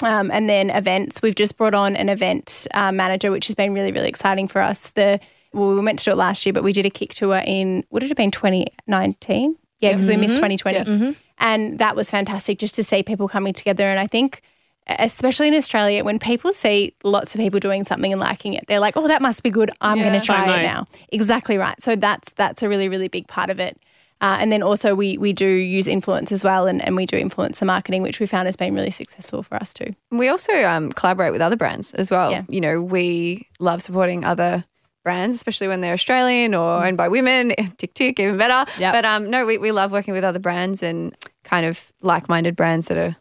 Um, and then events. We've just brought on an event uh, manager, which has been really, really exciting for us. The well, we were meant to do it last year, but we did a Kick tour in, would it have been twenty nineteen? Yeah, because mm-hmm. we missed twenty twenty. Yeah. Mm-hmm. And that was fantastic just to see people coming together. And I think, especially in Australia, when people see lots of people doing something and liking it, they're like, oh, that must be good. I'm yeah, going to try it now. Exactly right. So that's that's a really, really big part of it. Uh, and then also we we do use influence as well, and, and we do influencer marketing, which we found has been really successful for us too. We also um, collaborate with other brands as well. Yeah. You know, we love supporting other brands, especially when they're Australian or owned by women, tick, tick, even better. Yep. But um, no, we, we love working with other brands and kind of like-minded brands that are,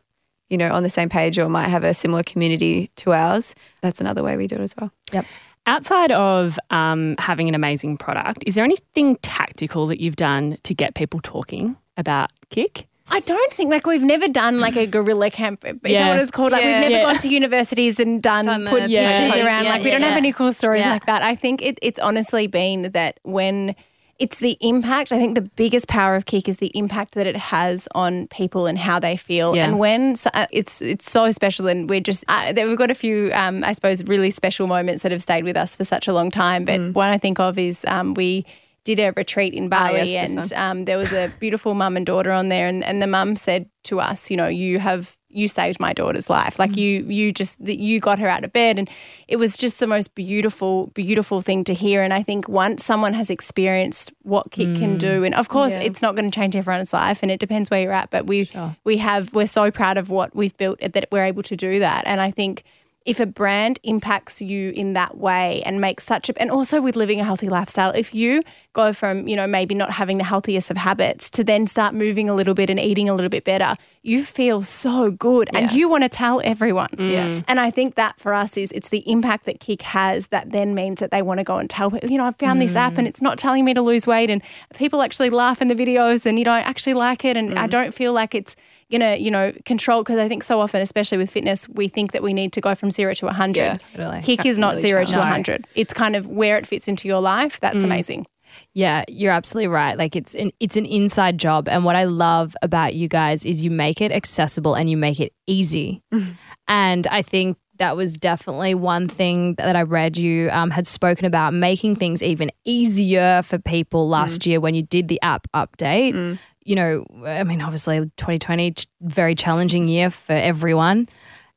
you know, on the same page or might have a similar community to ours. That's another way we do it as well. Yep. Outside of um, having an amazing product, is there anything tactical that you've done to get people talking about K I C? I don't think, like, we've never done like a guerrilla camp. Is yeah. that what it's called? Like, yeah, we've never yeah. gone to universities and done, done put yeah. pictures yeah. around. Yeah, like, we yeah, don't yeah. have any cool stories yeah. like that. I think it, it's honestly been that when It's the impact. I think the biggest power of K I C is the impact that it has on people and how they feel. Yeah. And when so, uh, it's it's so special, and we're just uh, we've got a few, um, I suppose, really special moments that have stayed with us for such a long time. But mm. one I think of is um, we did a retreat in Bali, oh, yes, and um, there was a beautiful mum and daughter on there, and, and the mum said to us, you know, you have. you saved my daughter's life. Like you, you just, you got her out of bed, and it was just the most beautiful, beautiful thing to hear. And I think once someone has experienced what K I C mm. can do, and of course yeah. it's not going to change everyone's life, and it depends where you're at, but we, sure. we have, we're so proud of what we've built that we're able to do that. And I think if a brand impacts you in that way and makes such a, and also with living a healthy lifestyle, if you go from, you know, maybe not having the healthiest of habits to then start moving a little bit and eating a little bit better, you feel so good yeah. and you want to tell everyone. Mm. Yeah. And I think that for us is, it's the impact that K I C has that then means that they want to go and tell, you know, I found mm. this app and it's not telling me to lose weight, and people actually laugh in the videos, and, you know, I actually like it, and mm. I don't feel like it's, gonna, you know, control, because I think so often, especially with fitness, we think that we need to go from zero to one hundred. Yeah, totally. K I C is not zero to one hundred. It's kind of where it fits into your life. That's mm. amazing. Yeah, you're absolutely right. Like it's an, it's an inside job. And what I love about you guys is you make it accessible and you make it easy. Mm. And I think that was definitely one thing that I read you um, had spoken about, making things even easier for people last mm. year when you did the app update. Mm. You know, I mean, obviously twenty twenty, very challenging year for everyone.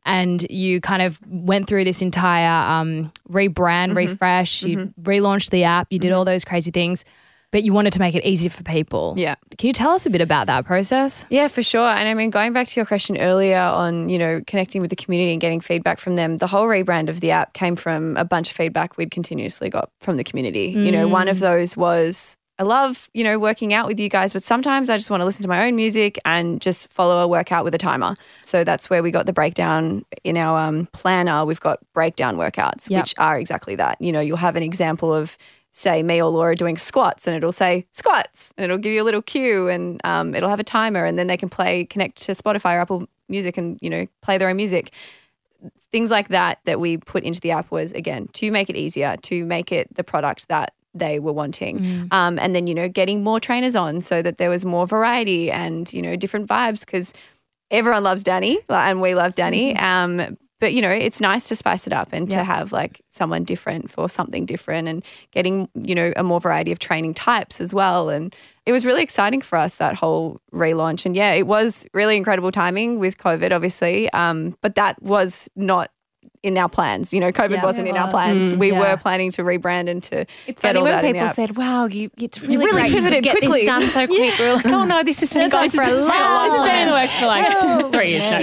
And you kind of went through this entire um, rebrand, mm-hmm. refresh, you mm-hmm. relaunched the app, you did mm-hmm. all those crazy things, but you wanted to make it easier for people. Yeah. Can you tell us a bit about that process? Yeah, for sure. And I mean, going back to your question earlier on, you know, connecting with the community and getting feedback from them, the whole rebrand of the app came from a bunch of feedback we'd continuously got from the community. Mm. You know, one of those was, I love, you know, working out with you guys, but sometimes I just want to listen to my own music and just follow a workout with a timer. So that's where we got the breakdown in our um, planner. We've got breakdown workouts, yep. which are exactly that. You know, you'll have an example of, say, me or Laura doing squats, and it'll say squats, and it'll give you a little cue, and um, it'll have a timer, and then they can play, connect to Spotify or Apple Music and, you know, play their own music. Things like that that we put into the app was, again, to make it easier, to make it the product that they were wanting. Mm. Um, and then, you know, getting more trainers on so that there was more variety and, you know, different vibes, because everyone loves Danny and we love Danny. Mm. Um, but, you know, it's nice to spice it up and yeah. to have like someone different for something different, and getting, you know, a more variety of training types as well. And it was really exciting for us, that whole relaunch. And yeah, it was really incredible timing with COVID, obviously. Um, but that was not in our plans. You know, COVID yeah, wasn't in was. our plans. Mm, we yeah. were planning to rebrand and to it's get all that in the app. It's funny when people said, wow, you, it's really, you really great. pivoted you get quickly. This done so quick. We were like, oh no, this has been going for a long time. This has been in the works for like three years now.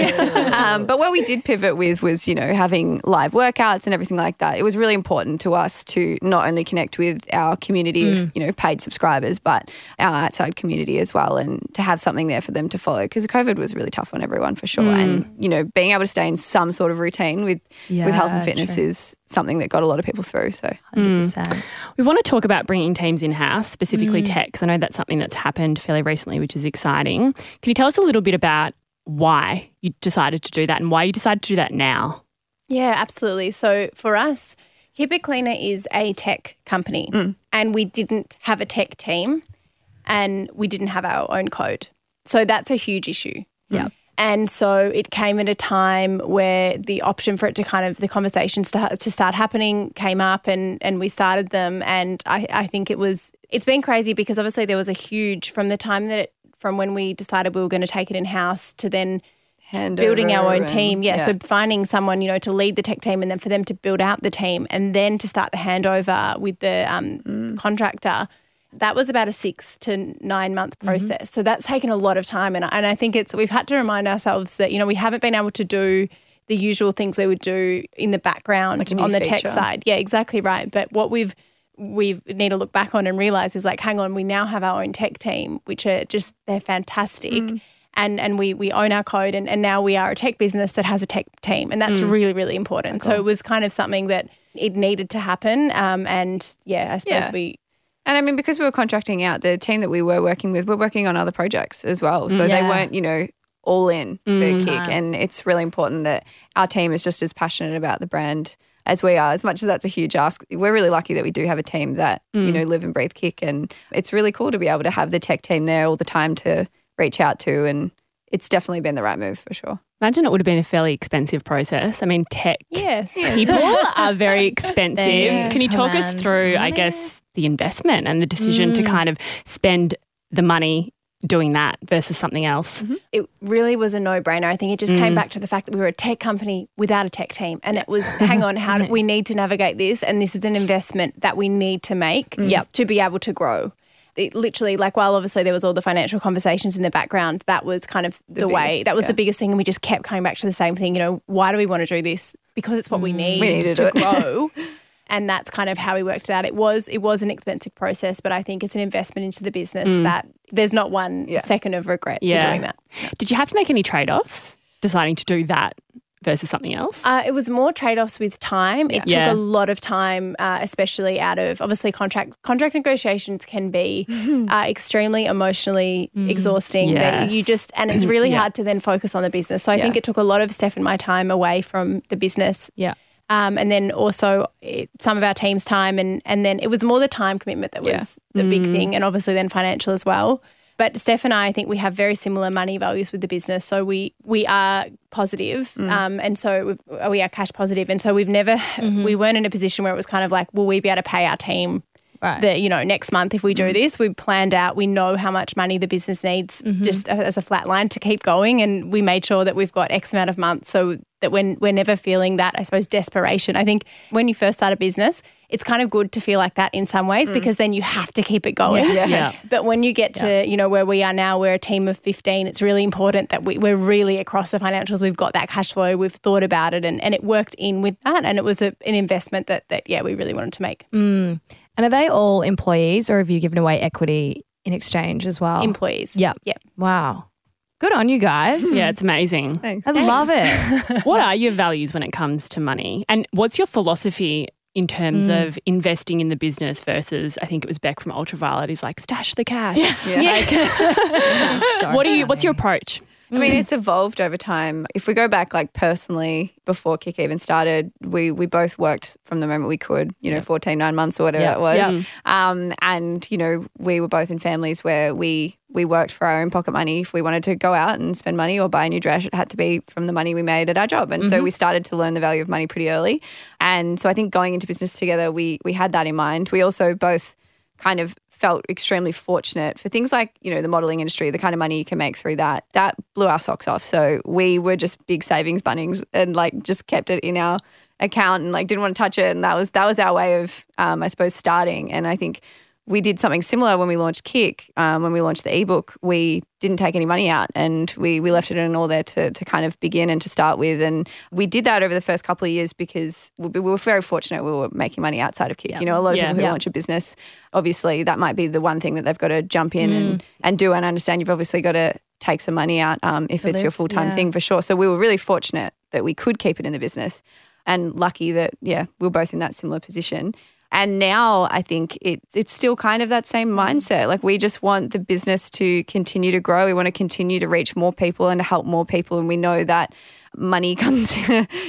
Yeah. Um, but what we did pivot with was, you know, having live workouts and everything like that. It was really important to us to not only connect with our community mm. of, you know, paid subscribers, but our outside community as well, and to have something there for them to follow, because COVID was really tough on everyone for sure. Mm. And, you know, being able to stay in some sort of routine with Yeah, with health and fitness true. is something that got a lot of people through. So one hundred percent. Mm. We want to talk about bringing teams in-house, specifically mm. tech, because I know that's something that's happened fairly recently, which is exciting. Can you tell us a little bit about why you decided to do that and why you decided to do that now? Yeah, absolutely. So for us, Keep It Cleaner is a tech company mm. and we didn't have a tech team and we didn't have our own code. So that's a huge issue. Yeah. Mm. And so it came at a time where the option for it to kind of, the conversations to, to start happening came up, and, and we started them. And I, I think it was, it's been crazy, because obviously there was a huge, from the time that it, from when we decided we were going to take it in-house to then Hand building our own team. Yeah, yeah. So finding someone, you know, to lead the tech team, and then for them to build out the team, and then to start the handover with the um, mm. contractor. That was about a six to nine month process. Mm-hmm. So that's taken a lot of time. And I, and I think it's, we've had to remind ourselves that, you know, we haven't been able to do the usual things we would do in the background, like on the feature. tech side. Yeah, exactly right. But what we've, we need to look back on and realize is like, hang on, we now have our own tech team, which are just, they're fantastic. Mm. And and we we own our code, and, and now we are a tech business that has a tech team, and that's mm. really, really important. Cool. So it was kind of something that it needed to happen. Um, and yeah, I suppose yeah. we... And I mean, because we were contracting out, the team that we were working with were working on other projects as well. So yeah. they weren't, you know, all in for mm-hmm. K I C. And it's really important that our team is just as passionate about the brand as we are, as much as that's a huge ask, we're really lucky that we do have a team that, mm. you know, live and breathe K I C, and it's really cool to be able to have the tech team there all the time to reach out to, and it's definitely been the right move for sure. Imagine it would have been a fairly expensive process. I mean, tech yes. people are very expensive. You Can you talk us through, I guess, the investment and the decision mm. to kind of spend the money doing that versus something else? Mm-hmm. It really was a no-brainer. I think it just mm. came back to the fact that we were a tech company without a tech team, and it was, hang on, how do we need to navigate this? And this is an investment that we need to make mm. to be able to grow. It literally, like, while obviously there was all the financial conversations in the background, that was kind of the, the biggest, way. That was yeah. the biggest thing, and we just kept coming back to the same thing. You know, why do we want to do this? Because it's what we need, we need to, to grow. And that's kind of how we worked it out. It was it was an expensive process, but I think it's an investment into the business mm. that there's not one yeah. second of regret yeah. for doing that. No. Did you have to make any trade-offs deciding to do that versus something else? Uh, it was more trade-offs with time. Yeah. It took yeah. a lot of time, uh, especially out of, obviously contract contract negotiations can be mm-hmm. uh, extremely emotionally mm. exhausting. Yes. That you just, and it's really yeah. hard to then focus on the business. So I yeah. think it took a lot of Steph and my time away from the business. Yeah. Um, and then also it, some of our team's time, and, and then it was more the time commitment that yeah. was the mm. big thing, and obviously then financial as well. But Steph and I, I think we have very similar money values with the business. So we, we are positive mm. um, and so we've, we are cash positive. And so we've never, mm-hmm. we weren't in a position where it was kind of like, will we be able to pay our team right. the, you know, next month if we do mm. this? We planned out, we know how much money the business needs mm-hmm. just as a flat line to keep going. And we made sure that we've got X amount of months so that when we're never feeling that, I suppose, desperation. I think when you first start a business, it's kind of good to feel like that in some ways mm. because then you have to keep it going. Yeah. Yeah. But when you get yeah. to, you know, where we are now, we're a team of fifteen, it's really important that we, we're really across the financials. We've got that cash flow, we've thought about it, and, and it worked in with that, and it was a, an investment that, that, yeah, we really wanted to make. Mm. And are they all employees, or have you given away equity in exchange as well? Employees. Yeah. Yeah. Wow. Good on you guys. Yeah, it's amazing. Thanks. I love it. What are your values when it comes to money? And what's your philosophy in terms mm. of investing in the business versus, I think it was Beck from Ultraviolet, he's like, stash the cash. Yeah. yeah. Like, so what do you? What's your approach? I mean, it's evolved over time. If we go back, like, personally, before K I C even started, we we both worked from the moment we could, you know, yep. fourteen, nine months or whatever yep. it was. Yep. Um, and, you know, we were both in families where we, we worked for our own pocket money. If we wanted to go out and spend money or buy a new dress, it had to be from the money we made at our job. And mm-hmm. so we started to learn the value of money pretty early. And so I think going into business together, we we had that in mind. We also both kind of felt extremely fortunate for things like, you know, the modelling industry, the kind of money you can make through that, that blew our socks off. So we were just big savings bunnies and, like, just kept it in our account and, like, didn't want to touch it. And that was that was our way of, um, I suppose, starting. And I think we did something similar when we launched K I C. Um, when we launched the ebook, we didn't take any money out, and we we left it in all there to to kind of begin and to start with. And we did that over the first couple of years because we, we were very fortunate we were making money outside of K I C. Yep. You know, a lot of yeah. people who yep. launch a business, obviously that might be the one thing that they've got to jump in mm. and, and do. And I understand you've obviously got to take some money out um, if to it's live. your full-time yeah. thing for sure. So we were really fortunate that we could keep it in the business, and lucky that, yeah, we were both in that similar position. And now I think it, it's still kind of that same mindset. Like, we just want the business to continue to grow. We want to continue to reach more people and to help more people. And we know that money comes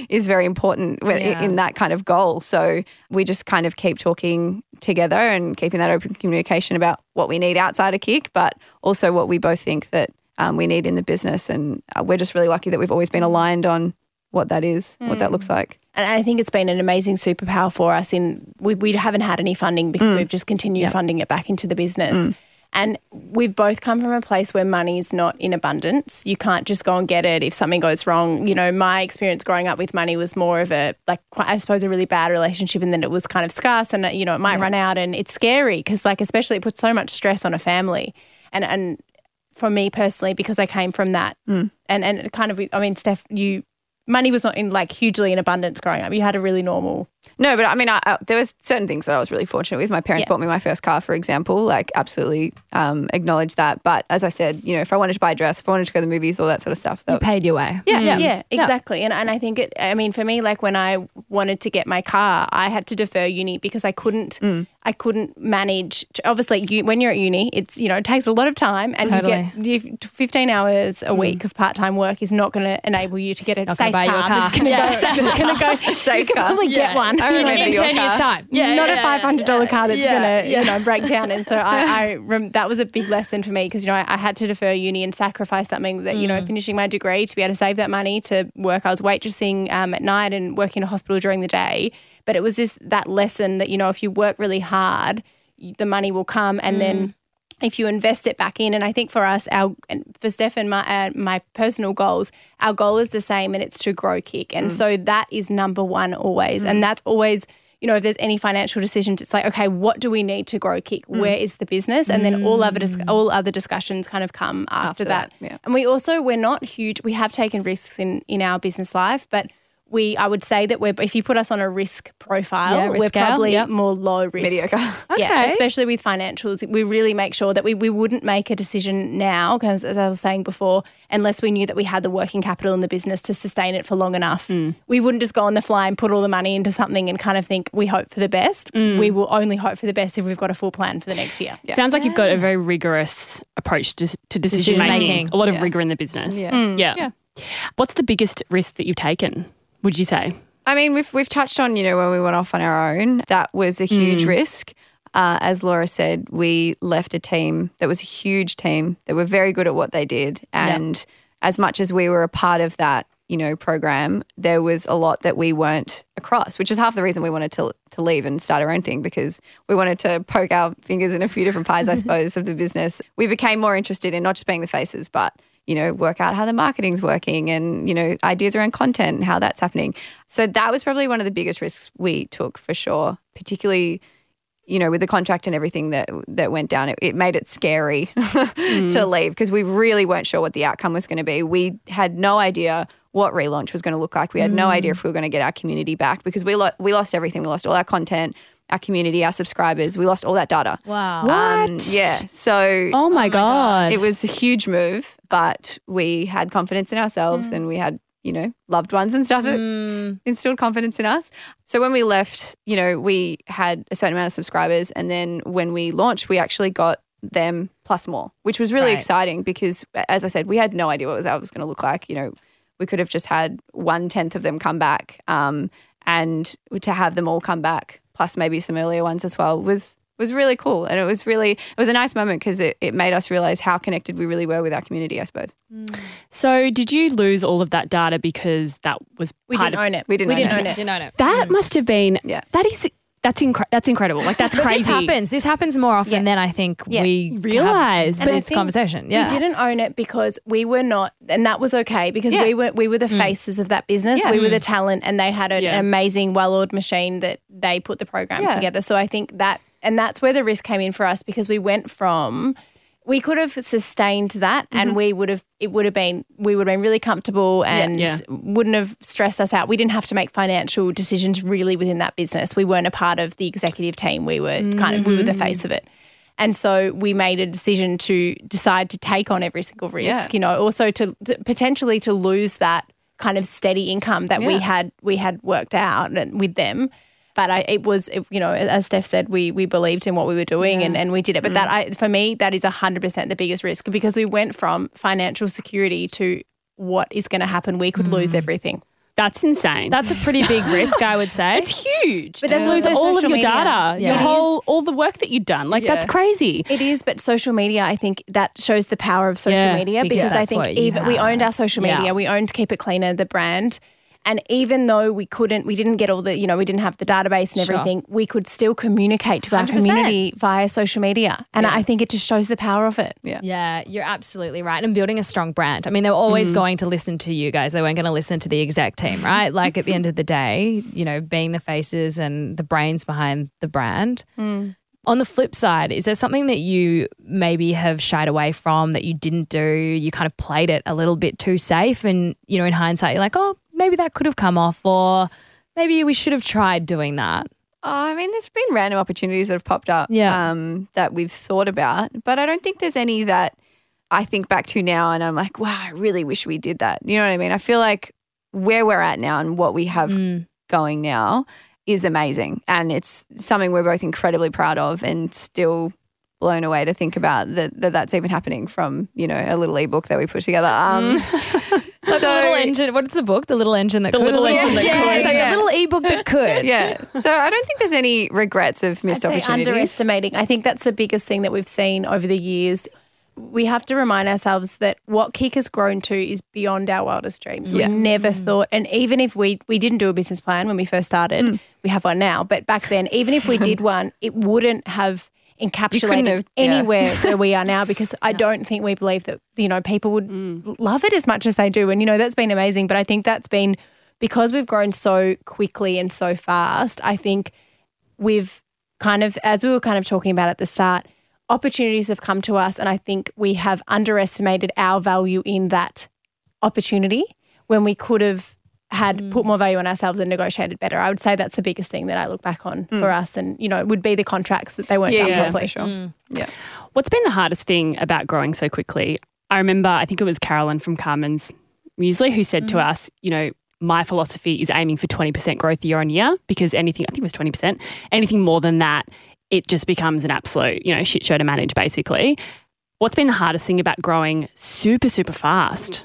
is very important yeah. in that kind of goal. So we just kind of keep talking together and keeping that open communication about what we need outside of K I C, but also what we both think that um, we need in the business. And we're just really lucky that we've always been aligned on what that is, mm. what that looks like. And I think it's been an amazing superpower for us. In we, we haven't had any funding because mm. we've just continued yep. funding it back into the business. Mm. And we've both come from a place where money is not in abundance. You can't just go and get it if something goes wrong. You know, my experience growing up with money was more of a, like, I suppose, a really bad relationship, and then it was kind of scarce, and, you know, it might yeah. run out, and it's scary because, like, especially it puts so much stress on a family. And and for me personally, because I came from that mm. and, and it kind of, I mean, Steph, you... money was not in, like, hugely in abundance growing up. You had a really normal No, but I mean, I, I, there was certain things that I was really fortunate with. My parents yeah. bought me my first car, for example, like absolutely um, acknowledge that. But as I said, you know, if I wanted to buy a dress, if I wanted to go to the movies, all that sort of stuff. That you was, paid your way. Yeah, mm. yeah, yeah, exactly. And and I think, it, I mean, for me, like when I wanted to get my car, I had to defer uni because I couldn't, mm. I couldn't manage. To, obviously, you, when you're at uni, it's, you know, it takes a lot of time and totally. you get fifteen hours a mm. week of part-time work is not going to enable you to get a not safe car. car. It's going yeah. to go a safe car. You can yeah. get one. I remember in your ten years' time. Yeah, Not yeah, a five hundred dollars yeah, car that's yeah, going to yeah. you know, break down. And so I, I rem- that was a big lesson for me because, you know, I, I had to defer uni and sacrifice something that, mm. you know, finishing my degree to be able to save that money to work. I was waitressing um, at night and working in a hospital during the day. But it was this that lesson that, you know, if you work really hard, the money will come and mm. then if you invest it back in. And I think for us, our for Steph and my, uh, my personal goals, our goal is the same and it's to grow K I C. And mm. so that is number one always. Mm. And that's always, you know, if there's any financial decisions, it's like, okay, what do we need to grow K I C? Mm. Where is the business? And then all other, dis- all other discussions kind of come after, after that. that. Yeah. And we also, we're not huge. We have taken risks in, in our business life, but we, I would say that we're, if you put us on a risk profile, yeah, risk we're scale, probably yep. more low risk. Mediocre. Okay. Yeah, especially with financials. We really make sure that we, we wouldn't make a decision now, because as I was saying before, unless we knew that we had the working capital in the business to sustain it for long enough. Mm. We wouldn't just go on the fly and put all the money into something and kind of think we hope for the best. Mm. We will only hope for the best if we've got a full plan for the next year. Yeah. Sounds like you've got a very rigorous approach to, to decision, decision making. making. A lot of yeah. rigour in the business. Yeah. Mm. yeah. yeah. What's the biggest risk that you've taken? Would you say? I mean, we've we've touched on, you know, when we went off on our own, that was a huge mm. risk. Uh, as Laura said, we left a team that was a huge team that were very good at what they did. And yep. as much as we were a part of that, you know, program, there was a lot that we weren't across, which is half the reason we wanted to to leave and start our own thing, because we wanted to poke our fingers in a few different pies, I suppose, of the business. We became more interested in not just being the faces, but you know, work out how the marketing's working and, you know, ideas around content and how that's happening. So that was probably one of the biggest risks we took for sure, particularly, you know, with the contract and everything that that went down. It, it made it scary mm. to leave because we really weren't sure what the outcome was going to be. We had no idea what relaunch was going to look like. We had mm. no idea if we were going to get our community back, because we, lo- we lost everything. We lost all our content, our community, our subscribers. We lost all that data. Wow. What? Um, yeah. So. Oh my, oh my God. It was a huge move, but we had confidence in ourselves mm. and we had, you know, loved ones and stuff that mm. instilled confidence in us. So when we left, you know, we had a certain amount of subscribers, and then when we launched, we actually got them plus more, which was really right. exciting because, as I said, we had no idea what that was going to look like. You know, we could have just had one-tenth of them come back, um, and to have them all come back, plus maybe some earlier ones as well, was was really cool. And it was really, it was a nice moment because it, it made us realise how connected we really were with our community, I suppose. Mm. So did you lose all of that data because that was we part didn't of, own it. We didn't, we didn't own, own it. it. Didn't own it. That mm. must have been, yeah. that is, that's, incre- that's incredible. Like that's crazy. This happens. This happens more often yeah. than I think yeah. we realise. But it's conversation. Yeah. We didn't own it because we were not, and that was okay because yeah. we were we were the faces mm. of that business. Yeah. We were the talent, and they had an yeah. amazing, well-oiled machine that they put the program yeah. together. So I think that, and that's where the risk came in for us, because we went from, we could have sustained that mm-hmm. and we would have, it would have been, we would have been really comfortable and yeah, yeah. wouldn't have stressed us out. We didn't have to make financial decisions really within that business. We weren't a part of the executive team. We were mm-hmm. kind of, we were the face of it. And so we made a decision to decide to take on every single risk, yeah. you know, also to, to potentially to lose that kind of steady income that yeah. we had, we had worked out with them. But I, it was, it, you know, as Steph said, we we believed in what we were doing yeah. and, and we did it. But mm. that, I, for me, that is one hundred percent the biggest risk, because we went from financial security to what is going to happen. We could mm. lose everything. That's insane. That's a pretty big risk, I would say. It's huge. But that's yeah. also all of your media. data, yeah. your whole, all the work that you've done. Like yeah. that's crazy. It is, but social media, I think that shows the power of social yeah. media, because, because I think even we owned our social media. Yeah. We owned Keep It Cleaner, the brand. And even though we couldn't, we didn't get all the, you know, we didn't have the database and everything, sure. we could still communicate to our one hundred percent community via social media. And yeah. I think it just shows the power of it. Yeah, yeah, you're absolutely right. And building a strong brand. I mean, they were always mm. going to listen to you guys. They weren't going to listen to the exec team, right? Like at the end of the day, you know, being the faces and the brains behind the brand. Mm. On the flip side, is there something that you maybe have shied away from that you didn't do? You kind of played it a little bit too safe and, you know, in hindsight, you're like, oh, maybe that could have come off, or maybe we should have tried doing that? Oh, I mean, there's been random opportunities that have popped up yeah. um, that we've thought about, but I don't think there's any that I think back to now and I'm like, wow, I really wish we did that. You know what I mean? I feel like where we're at now and what we have mm. going now is amazing, and it's something we're both incredibly proud of and still blown away to think about that, that that's even happening from, you know, a little ebook that we put together. Um mm. Like so, the little engine, what's the book? The little engine that the could. The little yeah, engine that yeah, could. Yeah, it's like yeah. a little ebook that could. yeah. So I don't think there's any regrets of missed I'd say opportunities. Underestimating. I think that's the biggest thing that we've seen over the years. We have to remind ourselves that what K I C has grown to is beyond our wildest dreams. Yeah. We never mm. thought, and even if we, we didn't do a business plan when we first started, mm. we have one now, but back then, even if we did one, it wouldn't have encapsulated have, anywhere yeah. where we are now, because I yeah. don't think we believe that, you know, people would mm. love it as much as they do. And, you know, that's been amazing. But I think that's been because we've grown so quickly and so fast. I think we've kind of, as we were kind of talking about at the start, opportunities have come to us, and I think we have underestimated our value in that opportunity when we could have had mm. put more value on ourselves and negotiated better. I would say that's the biggest thing that I look back on mm. for us, and, you know, it would be the contracts that they weren't yeah, done yeah, properly. For sure. Mm. Yeah. What's been the hardest thing about growing so quickly? I remember, I think it was Carolyn from Carmen's Muesli who said mm. to us, you know, my philosophy is aiming for twenty percent growth year on year, because anything, I think it was twenty percent, anything more than that, it just becomes an absolute, you know, shit show to manage basically. What's been the hardest thing about growing super, super fast?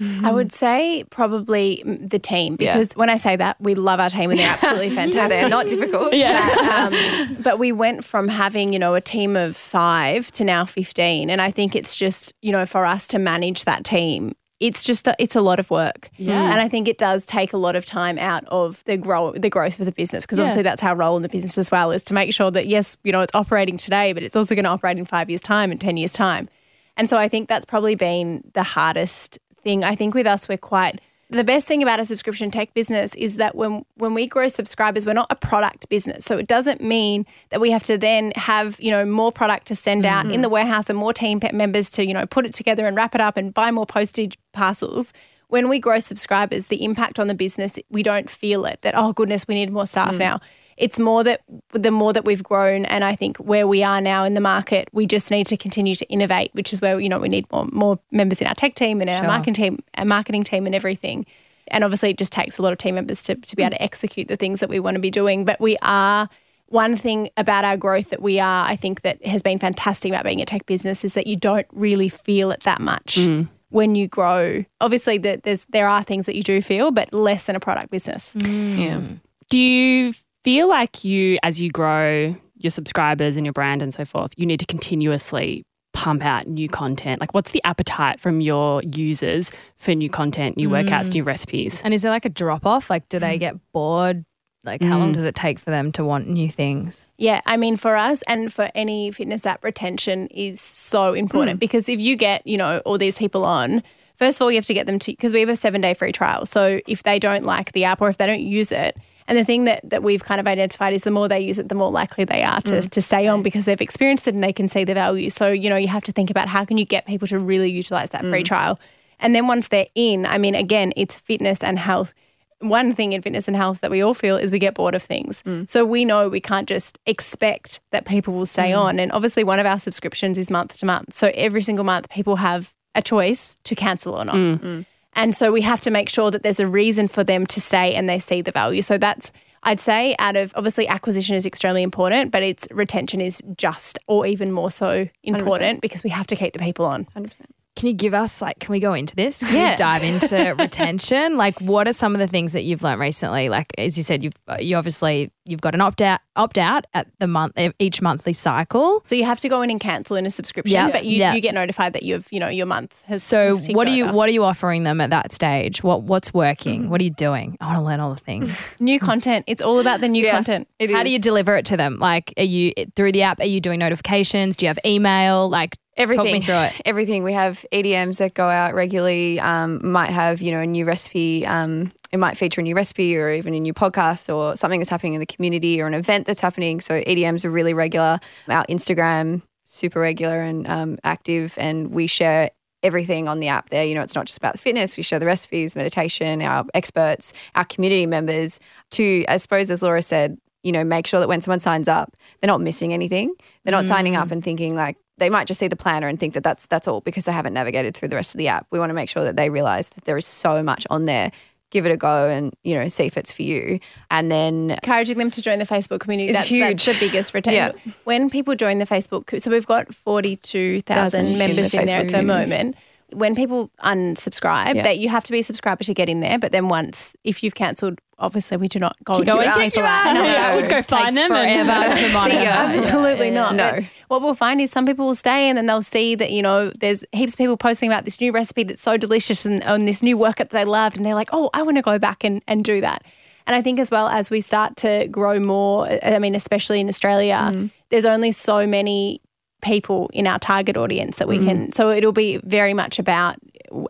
Mm-hmm. I would say probably the team, because yeah. when I say that, we love our team and they're absolutely fantastic. They're not difficult. Yeah. um, but we went from having, you know, a team of five to now fifteen. And I think it's just, you know, for us to manage that team, it's just a, it's a lot of work. Yeah. And I think it does take a lot of time out of the grow, the growth of the business, because yeah. obviously that's our role in the business as well, is to make sure that, yes, you know, it's operating today, but it's also going to operate in five years' time and ten years' time. And so I think that's probably been the hardest thing. I think with us, we're quite – the best thing about a subscription tech business is that when, when we grow subscribers, we're not a product business. So it doesn't mean that we have to then have, you know, more product to send mm-hmm. out in the warehouse and more team members to, you know, put it together and wrap it up and buy more postage parcels. When we grow subscribers, the impact on the business, we don't feel it, that, oh, goodness, we need more staff mm. now. It's more that the more that we've grown, and I think where we are now in the market, we just need to continue to innovate, which is where, you know, we need more, more members in our tech team and our sure. marketing team, our marketing team and everything. And obviously it just takes a lot of team members to, to be able to execute the things that we want to be doing. But we are, one thing about our growth that we are, I think that has been fantastic about being a tech business, is that you don't really feel it that much. Mm. When you grow, obviously the, there's there are things that you do feel, but less than a product business. Mm. Yeah. Do you feel like you, as you grow your subscribers and your brand and so forth, you need to continuously pump out new content? Like, what's the appetite from your users for new content, new mm. workouts, new recipes? And is there like a drop off? Like, do they get bored? Like, how mm. long does it take for them to want new things? Yeah, I mean, for us and for any fitness app, retention is so important mm. because if you get, you know, all these people on, first of all, you have to get them to, because we have a seven-day free trial. So if they don't like the app or if they don't use it, and the thing that, that we've kind of identified is the more they use it, the more likely they are to, mm. to stay on because they've experienced it and they can see the value. So, you know, you have to think about how can you get people to really utilise that mm. free trial. And then once they're in, I mean, again, it's fitness and health. One thing in fitness and health that we all feel is we get bored of things. Mm. So we know we can't just expect that people will stay mm. on. And obviously one of our subscriptions is month to month. So every single month people have a choice to cancel or not. Mm. Mm. And so we have to make sure that there's a reason for them to stay and they see the value. So that's, I'd say, out of, obviously acquisition is extremely important, but it's retention is just or even more so important one hundred percent. Because we have to keep the people on. one hundred percent. Can you give us, like, can we go into this? Can yeah. we dive into retention? Like, what are some of the things that you've learned recently? Like, as you said, you've you obviously, you've got an opt out opt out at the month, each monthly cycle. So you have to go in and cancel in a subscription, yeah. but you, yeah. you get notified that you've, you know, your month has. So what are you, over. what are you offering them at that stage? What, what's working? Mm. What are you doing? I want to learn all the things. New content. It's all about the new yeah, content. It How is. do you deliver it to them? Like, are you through the app? Are you doing notifications? Do you have email? Like, Everything. Talk me through it. Everything. We have E D Ms that go out regularly, um, might have, you know, a new recipe. Um, it might feature a new recipe or even a new podcast or something that's happening in the community or an event that's happening. So E D Ms are really regular. Our Instagram, super regular and um, active, and we share everything on the app there. You know, it's not just about the fitness. We show the recipes, meditation, our experts, our community members to, I suppose, as Laura said, you know, make sure that when someone signs up, they're not missing anything. They're not mm. signing up and thinking like, they might just see the planner and think that that's, that's all because they haven't navigated through the rest of the app. We want to make sure that they realize that there is so much on there. Give it a go and, you know, see if it's for you. And then encouraging them to join the Facebook community is that's, huge. That's the biggest retention. Yeah. When people join the Facebook, so we've got forty-two thousand members in, the in there at the community. moment. When people unsubscribe, yeah. that you have to be a subscriber to get in there. But then once, if you've cancelled, obviously we do not go and kick you out. No, no. Just go find them and see you. Absolutely yeah. not. No. But what we'll find is some people will stay and then they'll see that, you know, there's heaps of people posting about this new recipe that's so delicious and on this new workout that they loved, and they're like, oh, I want to go back and, and do that. And I think as well as we start to grow more, I mean, especially in Australia, mm. there's only so many people in our target audience that we mm-hmm. can, so it'll be very much about,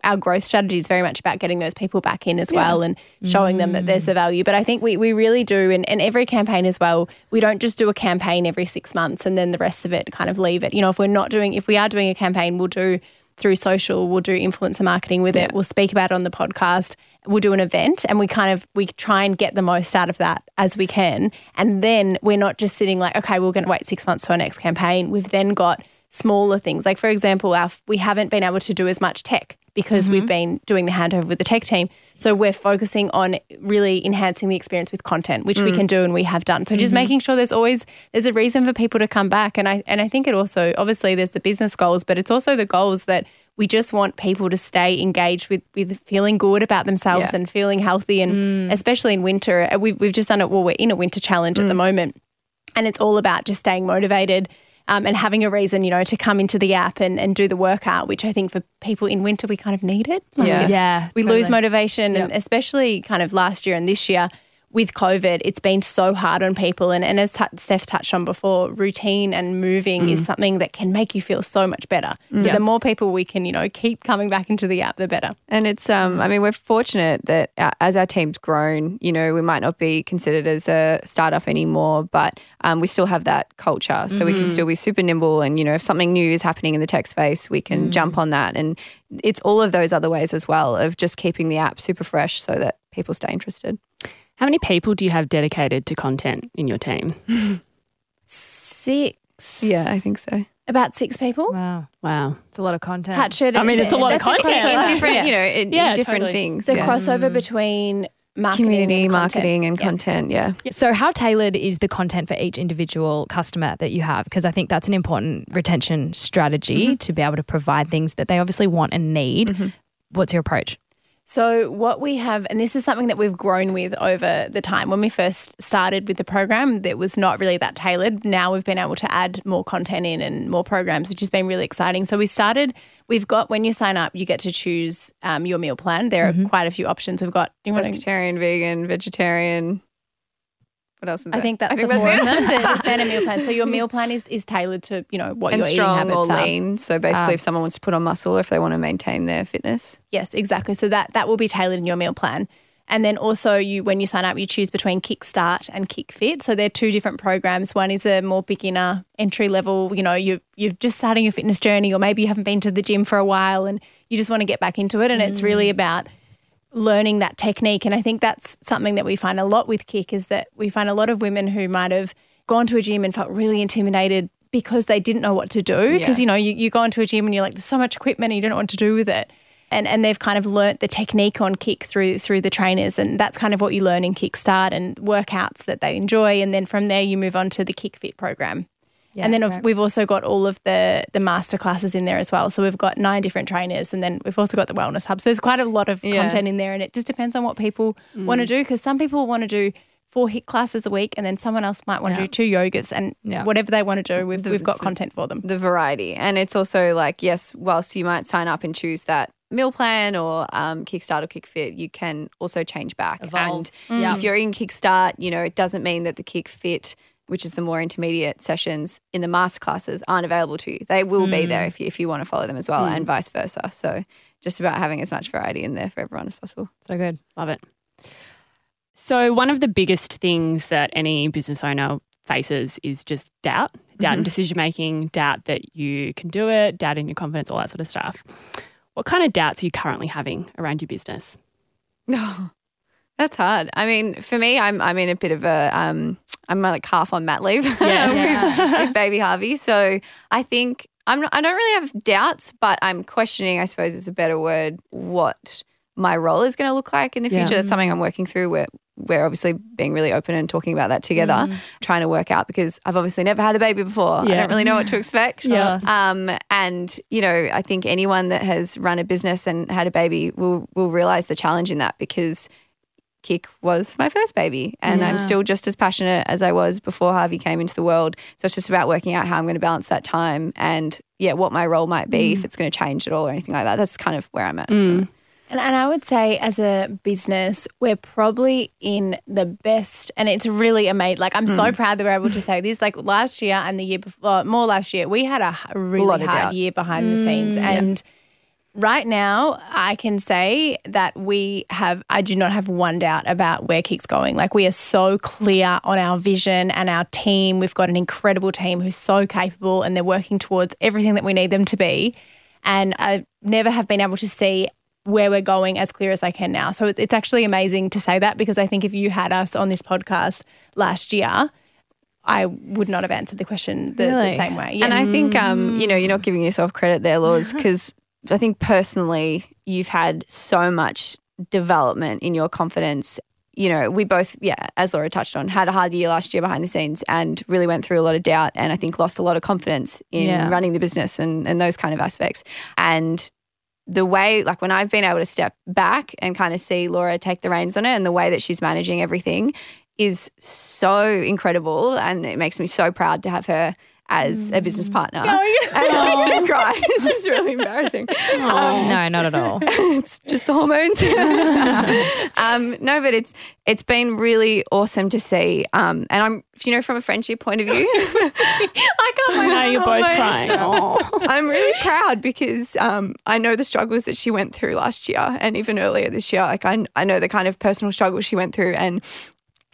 our growth strategy is very much about getting those people back in as yeah. well and showing mm-hmm. them that there's a value. But I think we, we really do, and, and every campaign as well, we don't just do a campaign every six months and then the rest of it kind of leave it. You know, if we're not doing, if we are doing a campaign, we'll do through social, we'll do influencer marketing with yeah. it, we'll speak about it on the podcast, we'll do an event, and we kind of, we try and get the most out of that as we can. And then we're not just sitting like, okay, we're going to wait six months to our next campaign. We've then got smaller things. Like for example, our, we haven't been able to do as much tech because mm-hmm. we've been doing the handover with the tech team. So we're focusing on really enhancing the experience with content, which mm. we can do and we have done. So just mm-hmm. making sure there's always, there's a reason for people to come back. And I, and I think it also, obviously there's the business goals, but it's also the goals that we just want people to stay engaged with, with feeling good about themselves yeah. and feeling healthy. And mm. especially in winter, we've, we've just done it, well, we're in a winter challenge mm. at the moment, and it's all about just staying motivated Um, and having a reason, you know, to come into the app and, and do the workout, which I think for people in winter, we kind of need it. Like yeah. yeah. We totally. lose motivation yep. and especially kind of last year and this year with COVID, it's been so hard on people. And, and as t- Steph touched on before, routine and moving mm. is something that can make you feel so much better. Mm. So yep. the more people we can, you know, keep coming back into the app, the better. And it's, um, I mean, we're fortunate that our, as our team's grown, you know, we might not be considered as a startup anymore, but Um, we still have that culture, so mm-hmm. we can still be super nimble and, you know, if something new is happening in the tech space, we can mm. jump on that. And it's all of those other ways as well of just keeping the app super fresh so that people stay interested. How many people do you have dedicated to content in your team? Six. Yeah, I think so. About six people. Wow. Wow. It's a lot of content. Touch it. I mean, it's a lot That's of content. Lot. Different, yeah. you know, in, yeah, in different totally. things. The yeah. crossover mm. between Marketing community and marketing and yeah. content, yeah. So how tailored is the content for each individual customer that you have? Because I think that's an important retention strategy mm-hmm. to be able to provide things that they obviously want and need. Mm-hmm. What's your approach? So what we have, and this is something that we've grown with over the time. When we first started with the program, it was not really that tailored. Now we've been able to add more content in and more programs, which has been really exciting. So we started, we've got, when you sign up, you get to choose um, your meal plan. There mm-hmm. are quite a few options. We've got you want vegetarian, to, vegan, vegetarian. What else is there? I think that's I think the that's more the standard meal plan. So your meal plan is, is tailored to, you know, what and your eating habits are. And strong or lean. So basically um, if someone wants to put on muscle, if they want to maintain their fitness. Yes, exactly. So that, that will be tailored in your meal plan. And then also you when you sign up, you choose between KICStart and KICFit. So they're two different programs. One is a more beginner entry level, you know, you're, you're just starting your fitness journey or maybe you haven't been to the gym for a while and you just want to get back into it. And mm. it's really about learning that technique. And I think that's something that we find a lot with K I C is that we find a lot of women who might have gone to a gym and felt really intimidated because they didn't know what to do. Because, yeah. you know, you, you go into a gym and you're like, there's so much equipment and you don't know what to do with it. And and they've kind of learnt the technique on K I C through through the trainers, and that's kind of what you learn in KICStart and workouts that they enjoy. And then from there you move on to the KICFit program. Yeah, and then right. we've also got all of the, the masterclasses in there as well. So we've got nine different trainers, and then we've also got the wellness hub. So there's quite a lot of yeah. content in there, and it just depends on what people mm. want to do, because some people want to do four HIIT classes a week and then someone else might want yeah. to do two yogas and yeah. whatever they want to do, we've, the, we've got content for them. The variety. And it's also like, yes, whilst you might sign up and choose that meal plan or um, KICStart or KICFit, you can also change back. Evolve. And mm. if you're in KICStart, you know, it doesn't mean that the KICFit, which is the more intermediate sessions in the masterclasses, aren't available to you. They will mm. be there if you, if you want to follow them as well mm. and vice versa. So just about having as much variety in there for everyone as possible. So good. Love it. So one of the biggest things that any business owner faces is just doubt, doubt mm-hmm. in decision-making, doubt that you can do it, doubt in your confidence, all that sort of stuff. What kind of doubts are you currently having around your business? Oh, that's hard. I mean, for me, I'm I'm in a bit of a, um, I'm like half on mat leave yeah, yeah. with, with baby Harvey. So I think I'm not, I don't really have doubts, but I'm questioning, I suppose is a better word, what my role is going to look like in the future. Yeah. That's something I'm working through. We're, we're obviously being really open and talking about that together, mm. trying to work out because I've obviously never had a baby before. Yeah. I don't really know what to expect. yeah. Um, and, you know, I think anyone that has run a business and had a baby will, will realise the challenge in that because K I C was my first baby and yeah. I'm still just as passionate as I was before Harvey came into the world. So it's just about working out how I'm going to balance that time and, yeah, what my role might be, mm. if it's going to change at all or anything like that. That's kind of where I'm at. Mm. And, and I would say as a business, we're probably in the best, and it's really amazing. Like I'm mm. so proud that we're able to say this. Like last year and the year before, more last year, we had a really a lot of hard doubt. year behind mm. the scenes. And yeah. right now I can say that we have, I do not have one doubt about where K I C's going. Like we are so clear on our vision and our team. We've got an incredible team who's so capable and they're working towards everything that we need them to be. And I never have been able to see where we're going as clear as I can now. So it's it's actually amazing to say that because I think if you had us on this podcast last year, I would not have answered the question the, really? the same way. Yeah. And I think, um, you know, you're not giving yourself credit there, Laws, because I think personally you've had so much development in your confidence. You know, we both, yeah, as Laura touched on, had a hard year last year behind the scenes and really went through a lot of doubt and I think lost a lot of confidence in yeah. running the business and, and those kind of aspects. And the way, like when I've been able to step back and kind of see Laura take the reins on it and the way that she's managing everything is so incredible and it makes me so proud to have her as a business partner. Oh, yeah. And I'm going to cry. This is really embarrassing. Um, no, not at all. It's just the hormones. um, no, but it's it's been really awesome to see. Um, and I'm, you know, from a friendship point of view. I can't wait. Now you're both crying. I'm really proud because um, I know the struggles that she went through last year and even earlier this year. Like I, I know the kind of personal struggles she went through and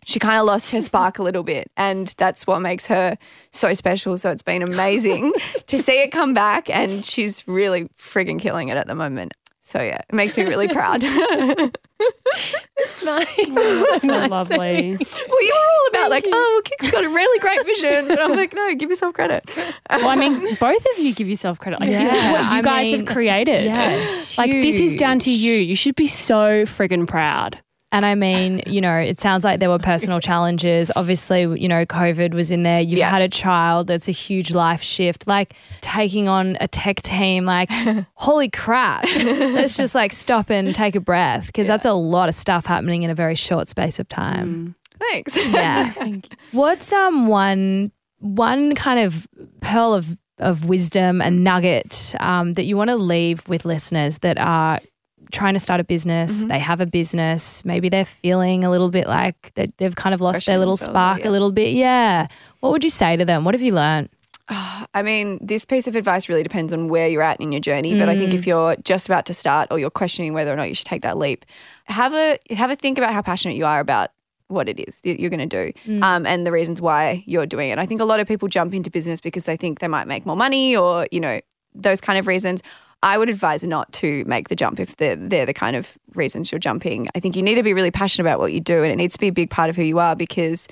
she kind of lost her spark a little bit and that's what makes her so special. So it's been amazing to see it come back and she's really frigging killing it at the moment. So, yeah, it makes me really proud. It's nice. Well, that's so nice lovely. Thing. Well, you were all about Thank like, you. oh, well, K I C's got a really great vision. And I'm like, no, give yourself credit. Well, I mean, both of you give yourself credit. Like, yeah. This is what you I guys mean, have created. Yeah, like, huge. This is down to you. You should be so frigging proud. And I mean, you know, it sounds like there were personal challenges. Obviously, you know, COVID was in there. You've yeah. had a child. That's a huge life shift. Like taking on a tech team, like, holy crap. Let's just like stop and take a breath because yeah. that's a lot of stuff happening in a very short space of time. Mm. Thanks. Yeah. Thank you. What's um, one, one kind of pearl of, of wisdom and nugget um, that you want to leave with listeners that are trying to start a business, mm-hmm. they have a business, maybe they're feeling a little bit like that they've kind of lost Pressure their little spark yeah. a little bit. Yeah. What would you say to them? What have you learned? Oh, I mean, this piece of advice really depends on where you're at in your journey, mm. but I think if you're just about to start or you're questioning whether or not you should take that leap, have a have a think about how passionate you are about what it is that you're going to do mm. um, and the reasons why you're doing it. I think a lot of people jump into business because they think they might make more money or, you know, those kind of reasons. I would advise not to make the jump if they're, they're the kind of reasons you're jumping. I think you need to be really passionate about what you do and it needs to be a big part of who you are because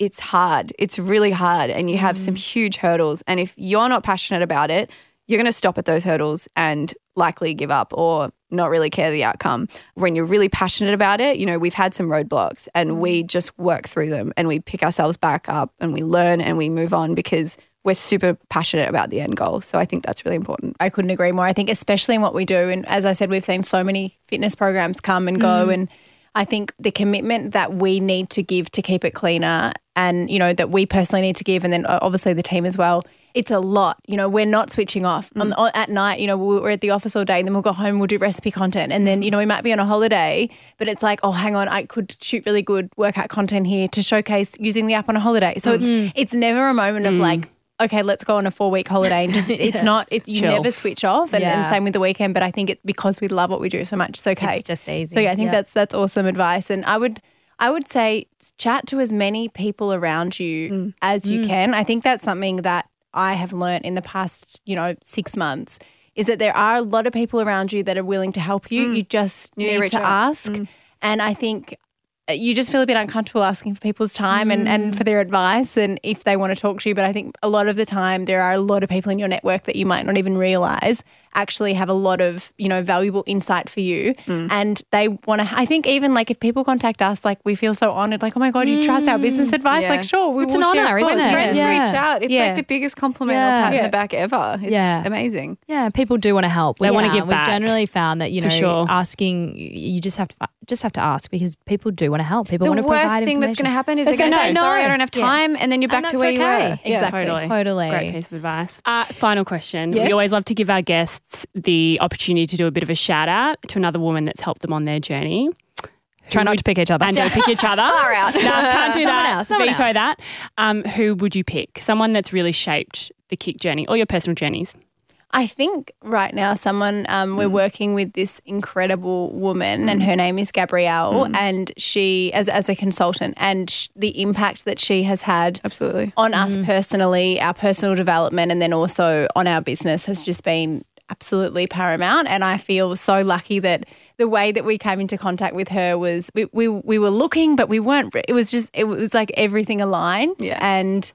it's hard. It's really hard and you have mm. some huge hurdles. And if you're not passionate about it, you're going to stop at those hurdles and likely give up or not really care the outcome. When you're really passionate about it, you know, we've had some roadblocks and we just work through them and we pick ourselves back up and we learn and we move on because we're super passionate about the end goal. So I think that's really important. I couldn't agree more. I think especially in what we do, and as I said, we've seen so many fitness programs come and go mm. and I think the commitment that we need to give to keep it cleaner and, you know, that we personally need to give and then obviously the team as well, it's a lot. You know, we're not switching off. Mm. On, at night, you know, we're at the office all day and then we'll go home, we'll do recipe content and then, you know, we might be on a holiday but it's like, oh, hang on, I could shoot really good workout content here to showcase using the app on a holiday. So mm. it's it's never a moment mm. of like, okay, let's go on a four-week holiday and just it's yeah. not, it, you Chill. never switch off and, yeah. and same with the weekend, but I think it's because we love what we do so much, it's okay. It's just easy. So yeah, I think yeah. that's that's awesome advice and I would I would say chat to as many people around you mm. as you mm. can. I think that's something that I have learned in the past, you know, six months is that there are a lot of people around you that are willing to help you. Mm. You just you need, need to, to ask. Mm. And I think you just feel a bit uncomfortable asking for people's time mm. and, and for their advice and if they want to talk to you. But I think a lot of the time there are a lot of people in your network that you might not even realise actually have a lot of, you know, valuable insight for you. Mm. And they want to, I think even like if people contact us, like we feel so honoured, like, oh my God, you mm. trust our business advice? Yeah. Like, sure. We it's will an honour, isn't it? Friends yeah. reach out. It's yeah. like the biggest compliment yeah. or pat yeah. in the back ever. It's yeah. amazing. Yeah. People do want to help. They yeah. want to give back. We've generally found that, you know, sure. asking, you just have to just have to ask because people do want to help. People the want to provide information. The worst thing that's going to happen is they're going to say, no, sorry, I don't have time. Yeah. And then you're back to where okay. you were. Exactly. Yeah. Totally. Totally. Great piece of advice. Uh, final question. Yes. We always love to give our guests the opportunity to do a bit of a shout out to another woman that's helped them on their journey. Try not to pick each other. And don't pick each other. Far out. No, can't do someone that. Else, someone Veto else. that. Um, who would you pick? Someone that's really shaped the K I C journey or your personal journeys. I think right now someone, um, we're mm. working with this incredible woman mm. and her name is Gabrielle mm. and she, as as a consultant, and sh- the impact that she has had absolutely on mm. us personally, our personal development, and then also on our business has just been absolutely paramount. And I feel so lucky that the way that we came into contact with her was we we, we were looking, but we weren't. It was just, it was like everything aligned. Yeah. And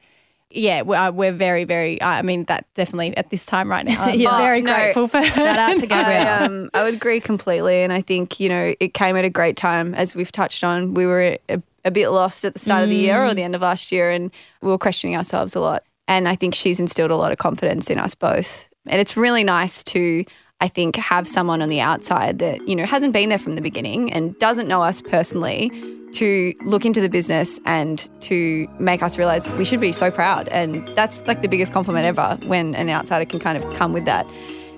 yeah, we're, we're very, very, I mean, that definitely at this time right now, I'm yeah. very oh, no. grateful for her. Shout out to Gabrielle. I, um, I would agree completely. And I think, you know, it came at a great time. As we've touched on, we were a, a bit lost at the start mm. of the year or the end of last year, and we were questioning ourselves a lot. And I think she's instilled a lot of confidence in us both. And it's really nice to, I think, have someone on the outside that, you know, hasn't been there from the beginning and doesn't know us personally to look into the business and to make us realise we should be so proud. And that's like the biggest compliment ever when an outsider can kind of come with that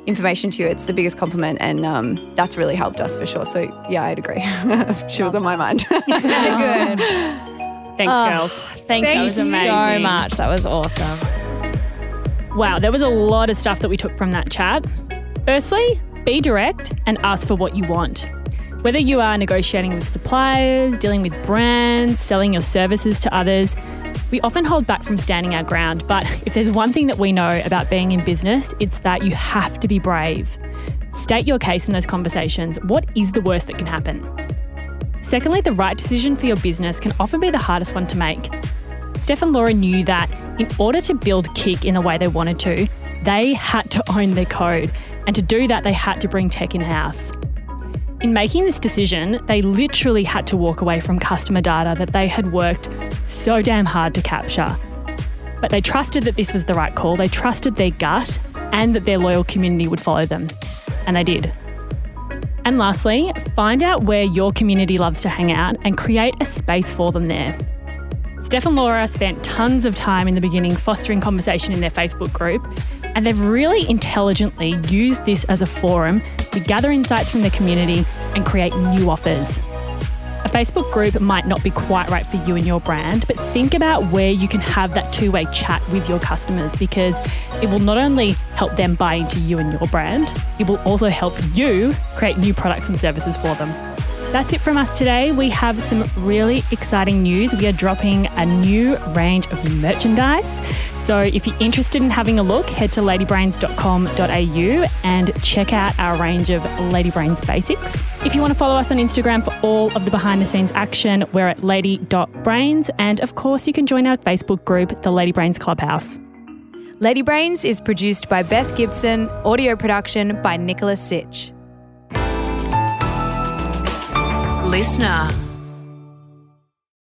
information to you. It's the biggest compliment, and um, that's really helped us for sure. So, yeah, I'd agree. She was on my mind. Good. Thanks, oh, girls. Thank you so much. That was awesome. Wow, there was a lot of stuff that we took from that chat. Firstly, be direct and ask for what you want. Whether you are negotiating with suppliers, dealing with brands, selling your services to others, we often hold back from standing our ground. But if there's one thing that we know about being in business, it's that you have to be brave. State your case in those conversations. What is the worst that can happen? Secondly, the right decision for your business can often be the hardest one to make. Steph and Laura knew that in order to build K I C in the way they wanted to, they had to own their code. And to do that, they had to bring tech in-house. In making this decision, they literally had to walk away from customer data that they had worked so damn hard to capture. But they trusted that this was the right call. They trusted their gut and that their loyal community would follow them. And they did. And lastly, find out where your community loves to hang out and create a space for them there. Steph and Laura spent tons of time in the beginning fostering conversation in their Facebook group, and they've really intelligently used this as a forum to gather insights from the community and create new offers. A Facebook group might not be quite right for you and your brand, but think about where you can have that two-way chat with your customers, because it will not only help them buy into you and your brand, it will also help you create new products and services for them. That's it from us today. We have some really exciting news. We are dropping a new range of merchandise. So if you're interested in having a look, head to lady brains dot com dot a u and check out our range of Lady Brains basics. If you want to follow us on Instagram for all of the behind-the-scenes action, we're at lady dot brains. And, of course, you can join our Facebook group, the Lady Brains Clubhouse. Lady Brains is produced by Beth Gibson, audio production by Nicholas Sitch. Listener.